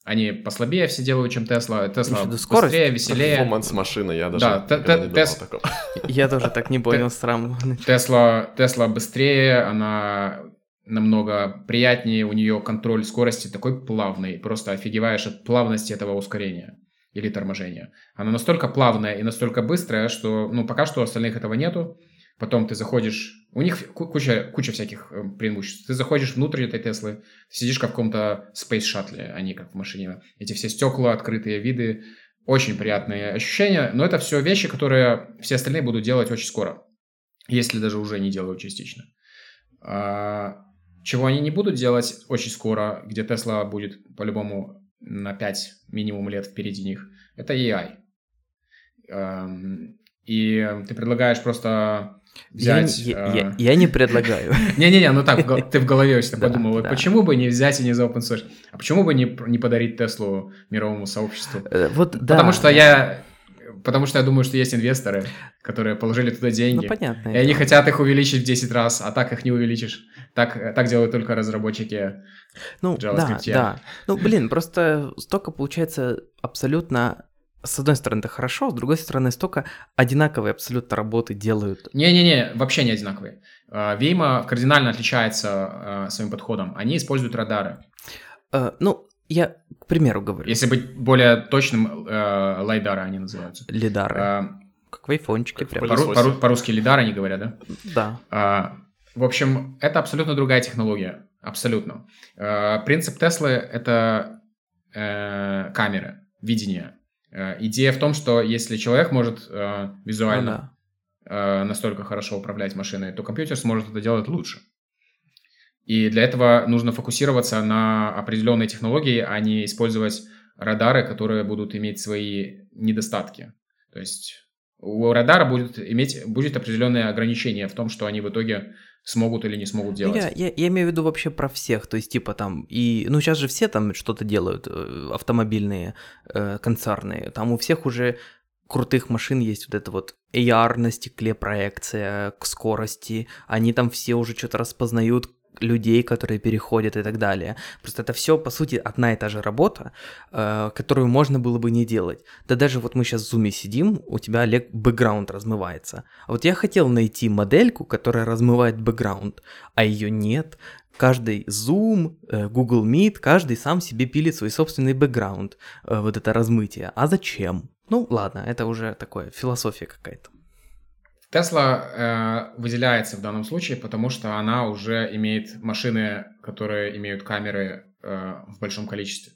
они послабее все делают, чем Tesla. Tesla быстрее, веселее. Перформанс машины, я даже не думал о таком. Я тоже так не понял сразу. Tesla быстрее, она намного приятнее, у нее контроль скорости такой плавный, просто офигеваешь от плавности этого ускорения или торможения. Она настолько плавная и настолько быстрая, что, пока что у остальных этого нету. Потом ты заходишь, у них куча всяких преимуществ. Ты заходишь внутрь этой Теслы, сидишь как в каком-то Space Shuttle, а не как в машине. Эти все стекла, открытые виды, очень приятные ощущения, но это все вещи, которые все остальные будут делать очень скоро, если даже уже не делают частично. Чего они не будут делать очень скоро, где Tesla будет по-любому на 5 минимум лет впереди них, это AI. И ты предлагаешь просто взять... Я не предлагаю. Не-не-не, ты в голове у себя подумал, вот почему бы не взять и не за open source? А почему бы не подарить Теслу мировому сообществу? Потому что я думаю, что есть инвесторы, которые положили туда деньги, понятно, и они хотят их увеличить в 10 раз, а так их не увеличишь. Так делают только разработчики JavaScript. Да. Просто столько получается абсолютно... С одной стороны, это хорошо, с другой стороны, столько одинаковые абсолютно работы делают. Не-не-не, вообще не одинаковые. Waymo кардинально отличается своим подходом. Они используют радары. Я, к примеру, говорю. Если быть более точным, лайдары они называются. Лидары. Как в айфончике. По-русски лидары они говорят, да? Да. В общем, это абсолютно другая технология. Абсолютно. Принцип Теслы — это камеры, видение. Идея в том, что если человек может визуально настолько хорошо управлять машиной, то компьютер сможет это делать лучше. И для этого нужно фокусироваться на определенной технологии, а не использовать радары, которые будут иметь свои недостатки. То есть у радара будет определенное ограничение в том, что они в итоге смогут или не смогут делать. Я имею в виду вообще про всех, то есть типа там, сейчас же все там что-то делают, автомобильные концерны, там у всех уже... крутых машин есть вот это вот AR на стекле, проекция к скорости, они там все уже что-то распознают, людей, которые переходят и так далее. Просто это все, по сути, одна и та же работа, которую можно было бы не делать. Да даже вот мы сейчас в Zoom сидим, у тебя, Олег, бэкграунд размывается. А вот я хотел найти модельку, которая размывает бэкграунд, а ее нет. Каждый Zoom, Google Meet, каждый сам себе пилит свой собственный бэкграунд, вот это размытие. А зачем? Ладно, это уже такое, философия какая-то. Тесла выделяется в данном случае, потому что она уже имеет машины, которые имеют камеры в большом количестве.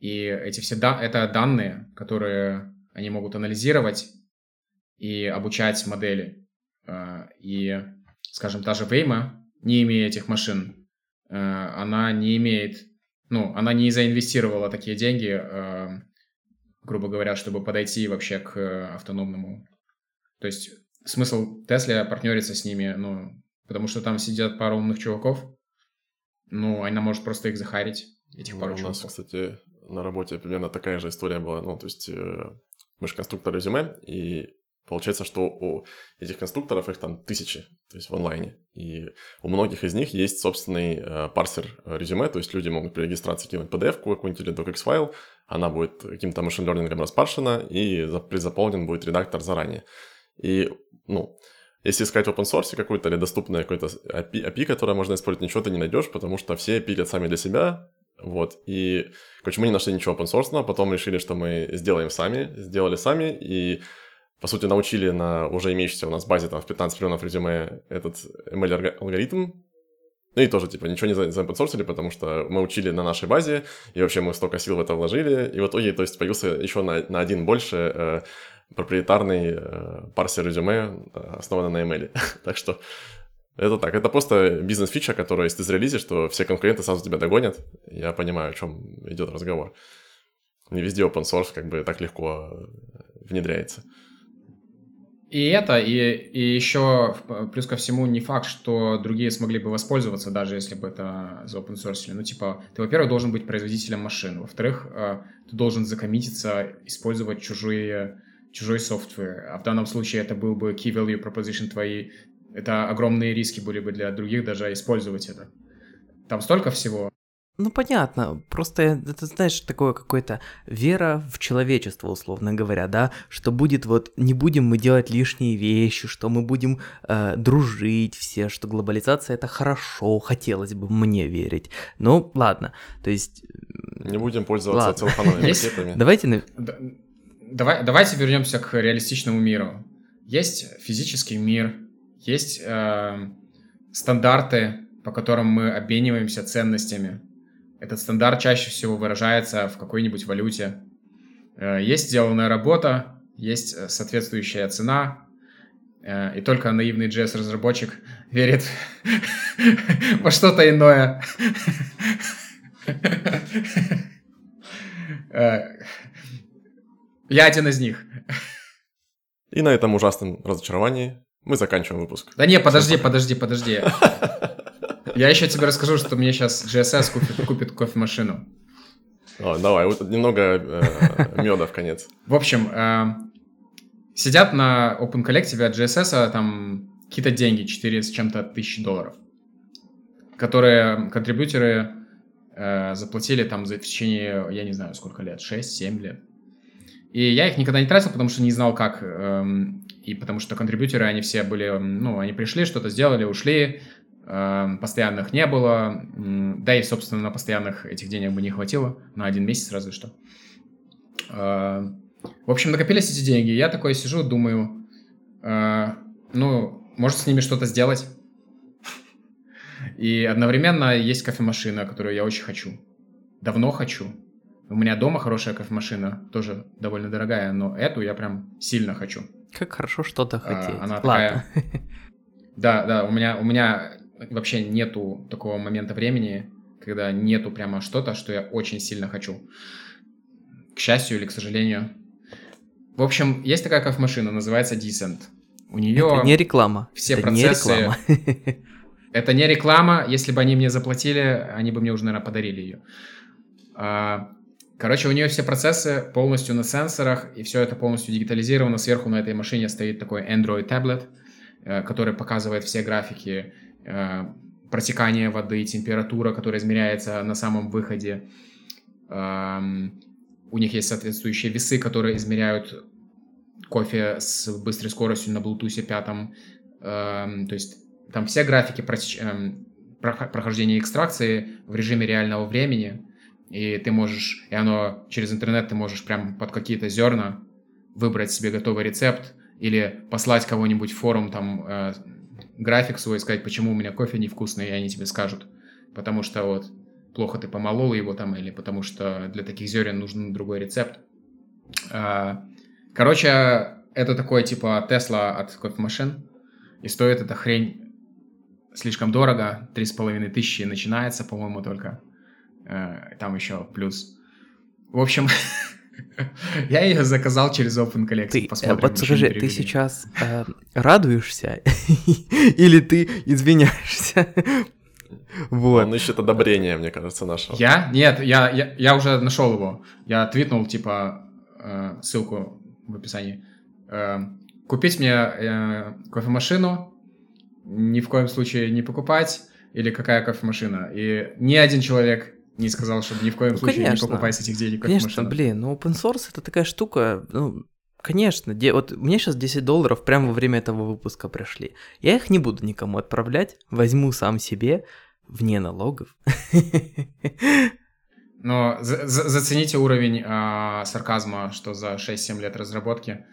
И эти все это данные, которые они могут анализировать и обучать модели. И, скажем, та же Waymo, не имея этих машин, она не имеет... Ну, она не заинвестировала такие деньги, грубо говоря, чтобы подойти вообще к автономному. То есть смысл Tesla партнериться с ними, ну, потому что там сидят пара умных чуваков. Ну, она может просто их захарить, этих пару чуваков. У нас, кстати, на работе примерно такая же история была. Ну, то есть мы же конструкторы резюме, и получается, что у этих конструкторов их там тысячи, то есть в онлайне. И у многих из них есть собственный парсер резюме, то есть люди могут при регистрации кинуть PDF-ку какую-нибудь или docx-файл, она будет каким-то машин-лернингом распаршена и призаполнен будет редактор заранее. И, ну, если искать в open-source какую-то или доступное какое-то API, которое можно использовать, ничего ты не найдешь, потому что все пилят сами для себя. Вот, и, короче, мы не нашли ничего open-source, потом решили, что мы сделаем сами, сделали сами, и, по сути, научили на уже имеющейся у нас базе, там, в 15 миллионов резюме этот ML-алгоритм, ну и тоже, типа, ничего не заopen-source'или, потому что мы учили на нашей базе, и вообще мы столько сил в это вложили, и в итоге, то есть, появился еще на один больше проприетарный парсер резюме, основанный на ML, так что... Это так, это просто бизнес-фича, которая, если ты зарелизишь, что все конкуренты сразу тебя догонят. Я понимаю, о чем идет разговор. Не везде open source как бы так легко внедряется. И это, и еще плюс ко всему не факт, что другие смогли бы воспользоваться, даже если бы это за open source. Ну, типа, ты, во-первых, должен быть производителем машин. Во-вторых, ты должен закоммититься, использовать чужой софтвер. А в данном случае это был бы key value proposition твоей. Это огромные риски были бы для других даже использовать это. Там столько всего. Ну, понятно. Просто это, знаешь, такое какое-то вера в человечество, условно говоря, да, что будет вот, не будем мы делать лишние вещи, что мы будем дружить все, что глобализация — это хорошо, хотелось бы мне верить. Ну, ладно, то есть... Не будем пользоваться целлофановыми пакетами. Давайте вернемся к реалистичному миру. Есть физический мир, есть стандарты, по которым мы обмениваемся ценностями. Этот стандарт чаще всего выражается в какой-нибудь валюте. Есть сделанная работа, есть соответствующая цена, и только наивный JS-разработчик верит во что-то иное. Я один из них. И на этом ужасном разочаровании мы заканчиваем выпуск. Да не, подожди. Я еще тебе расскажу, что мне сейчас JSS купит кофемашину. О, давай, вот немного меда в конец. В общем, сидят на OpenCollective от JSS там какие-то деньги, 4 с чем-то тысячи $, которые контрибьюторы заплатили там за в течение, я не знаю, сколько лет, 6-7 лет. И я их никогда не тратил, потому что не знал, как... И потому что контрибьюторы, они все были, ну, они пришли, что-то сделали, ушли, постоянных не было, да и, собственно, на постоянных этих денег бы не хватило, на один месяц разве что. В общем, накопились эти деньги, я такой сижу, думаю, ну, может, с ними что-то сделать. И одновременно есть кофемашина, которую я очень хочу, давно хочу. У меня дома хорошая кофемашина, тоже довольно дорогая, но эту я прям сильно хочу. Как хорошо что-то хотеть. Она такая... Ладно. Да, у меня вообще нету такого момента времени, когда нету прямо что-то, что я очень сильно хочу. К счастью или к сожалению. В общем, есть такая кофемашина, называется Decent. У нее... Это не реклама. Все это процессы... Не реклама. Это не реклама. Если бы они мне заплатили, они бы мне уже, наверное, подарили ее. Короче, у нее все процессы полностью на сенсорах, и все это полностью дигитализировано. Сверху на этой машине стоит такой Android таблет, который показывает все графики, протекание воды, температура, которая измеряется на самом выходе. У них есть соответствующие весы, которые измеряют кофе с быстрой скоростью на Bluetooth 5. То есть там все графики прохождения экстракции в режиме реального времени. И ты можешь, и оно через интернет ты можешь прям под какие-то зерна выбрать себе готовый рецепт или послать кого-нибудь в форум там график свой и сказать, почему у меня кофе невкусный, и они тебе скажут. Потому что вот плохо ты помолол его там, или потому что для таких зерен нужен другой рецепт. Короче, это такое типа Tesla от Kof машин, и стоит эта хрень слишком дорого, 3,5 тысячи начинается, по-моему, только, там еще плюс. В общем, я ее заказал через Open Collection. Посмотрим. Вот скажи, ты сейчас радуешься или ты извиняешься? Вот. Он ищет одобрение, мне кажется, нашего. Я? Нет, я уже нашел его. Я твитнул, типа, ссылку в описании. Купить мне кофемашину, ни в коем случае не покупать, или какая кофемашина. И ни один человек не сказал, чтобы ни в коем случае конечно. Не покупать с этих денег кофемашину. Конечно, блин, ну open source это такая штука, ну, конечно. Вот мне сейчас $10 прямо во время этого выпуска пришли. Я их не буду никому отправлять, возьму сам себе, вне налогов. Но зацените уровень сарказма, что за 6-7 лет разработки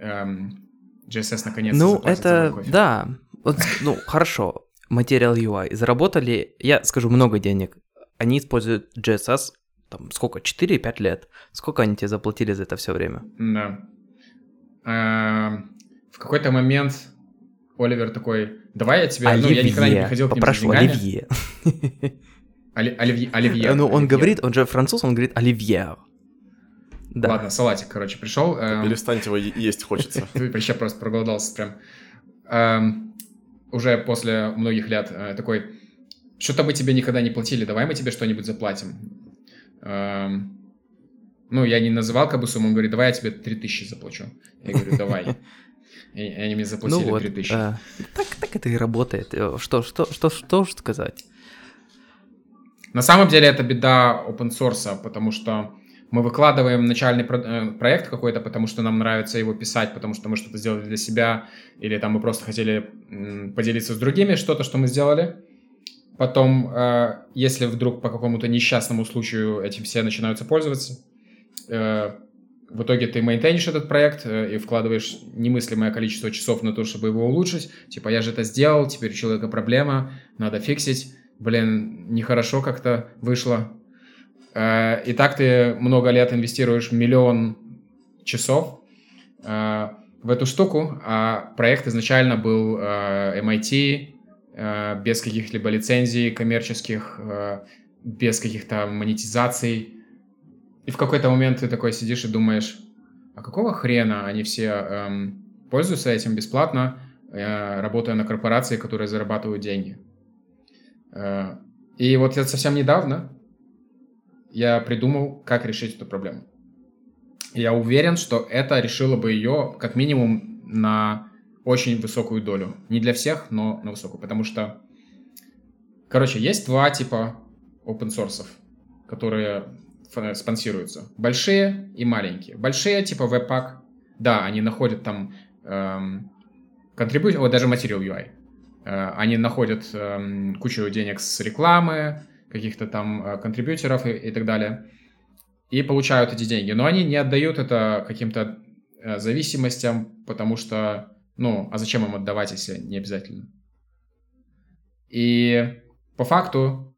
JSS наконец-то заплатит за кофе. Да, вот, ну хорошо, Material UI заработали, я скажу, много денег. Они используют JSS, там, сколько, 4-5 лет? Сколько они тебе заплатили за это все время? Да. В какой-то момент Оливер такой, давай я тебе... Оливье. Ну, я никогда не приходил к ним за деньгами. Оливье. Оливье. Ну, он говорит, он же француз, он говорит Оливье. Да. Ладно, салатик, короче, пришел. Перестаньте его есть, хочется. Ты вообще просто проголодался прям. Уже после многих лет такой... Что-то мы тебе никогда не платили, давай мы тебе что-нибудь заплатим. Ну, я не называл как бы сумму, он говорит, давай я тебе 3000 заплачу. Я говорю, давай. И они мне заплатили 3000. Так это и работает. Что сказать? На самом деле это беда open source, потому что мы выкладываем начальный проект какой-то, потому что нам нравится его писать, потому что мы что-то сделали для себя, или там мы просто хотели поделиться с другими что-то, что мы сделали. Потом, если вдруг по какому-то несчастному случаю этим все начинаются пользоваться, в итоге ты мейнтейнишь этот проект и вкладываешь немыслимое количество часов на то, чтобы его улучшить. Типа, я же это сделал, теперь у человека проблема, надо фиксить. Блин, нехорошо как-то вышло. И так ты много лет инвестируешь миллион часов в эту штуку, а проект изначально был MIT, без каких-либо лицензий коммерческих, без каких-то монетизаций. И в какой-то момент ты такой сидишь и думаешь, а какого хрена они все пользуются этим бесплатно, работая на корпорации, которые зарабатывают деньги. И вот я совсем недавно я придумал, как решить эту проблему. Я уверен, что это решило бы ее как минимум на... очень высокую долю. Не для всех, но на высокую. Потому что, короче, есть два типа open-source, которые спонсируются. Большие и маленькие. Большие, типа Webpack. Да, они находят там даже Material UI. Они находят кучу денег с рекламы, каких-то там контрибьютеров и так далее. И получают эти деньги. Но они не отдают это каким-то зависимостям, потому что ну, а зачем им отдавать, если не обязательно? И по факту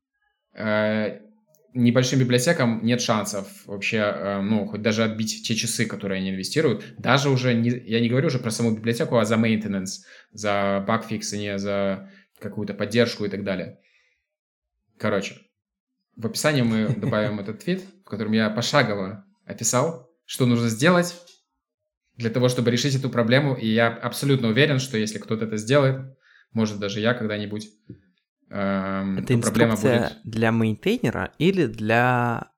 небольшим библиотекам нет шансов вообще, хоть даже отбить те часы, которые они инвестируют. Даже уже, я не говорю уже про саму библиотеку, а за мейнтенанс, за багфиксинг, за какую-то поддержку и так далее. Короче, в описании мы добавим этот твит, в котором я пошагово описал, что нужно сделать для того, чтобы решить эту проблему, и я абсолютно уверен, что если кто-то это сделает, может, даже я когда-нибудь, это инструкция проблема будет... для мейнтейнера или для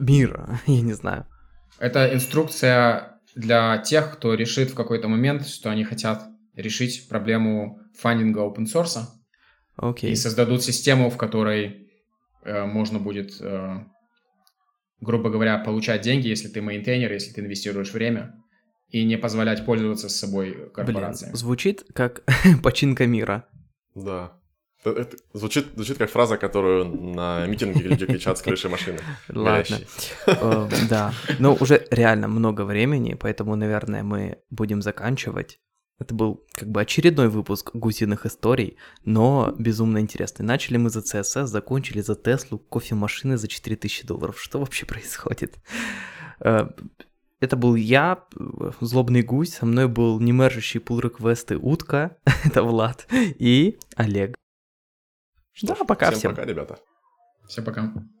мира, я не знаю. Это инструкция для тех, кто решит в какой-то момент, что они хотят решить проблему фандинга open-source. Okay. И создадут систему, в которой можно будет, грубо говоря, получать деньги, если ты мейнтейнер, если ты инвестируешь время. И не позволять пользоваться собой корпорациям. Блин, звучит как починка мира. Да. Это звучит как фраза, которую на митинге люди кричат с крыши машины. Ладно. Да. Но уже реально много времени, поэтому, наверное, мы будем заканчивать. Это был как бы очередной выпуск гусиных историй, но безумно интересный. Начали мы за CSS, закончили за Теслу, кофемашины за $4000. Что вообще происходит? Это был я, злобный гусь, со мной был не мержащий пул-реквесты утка, это Влад, и Олег. Да, пока всем. Всем пока, ребята. Всем пока.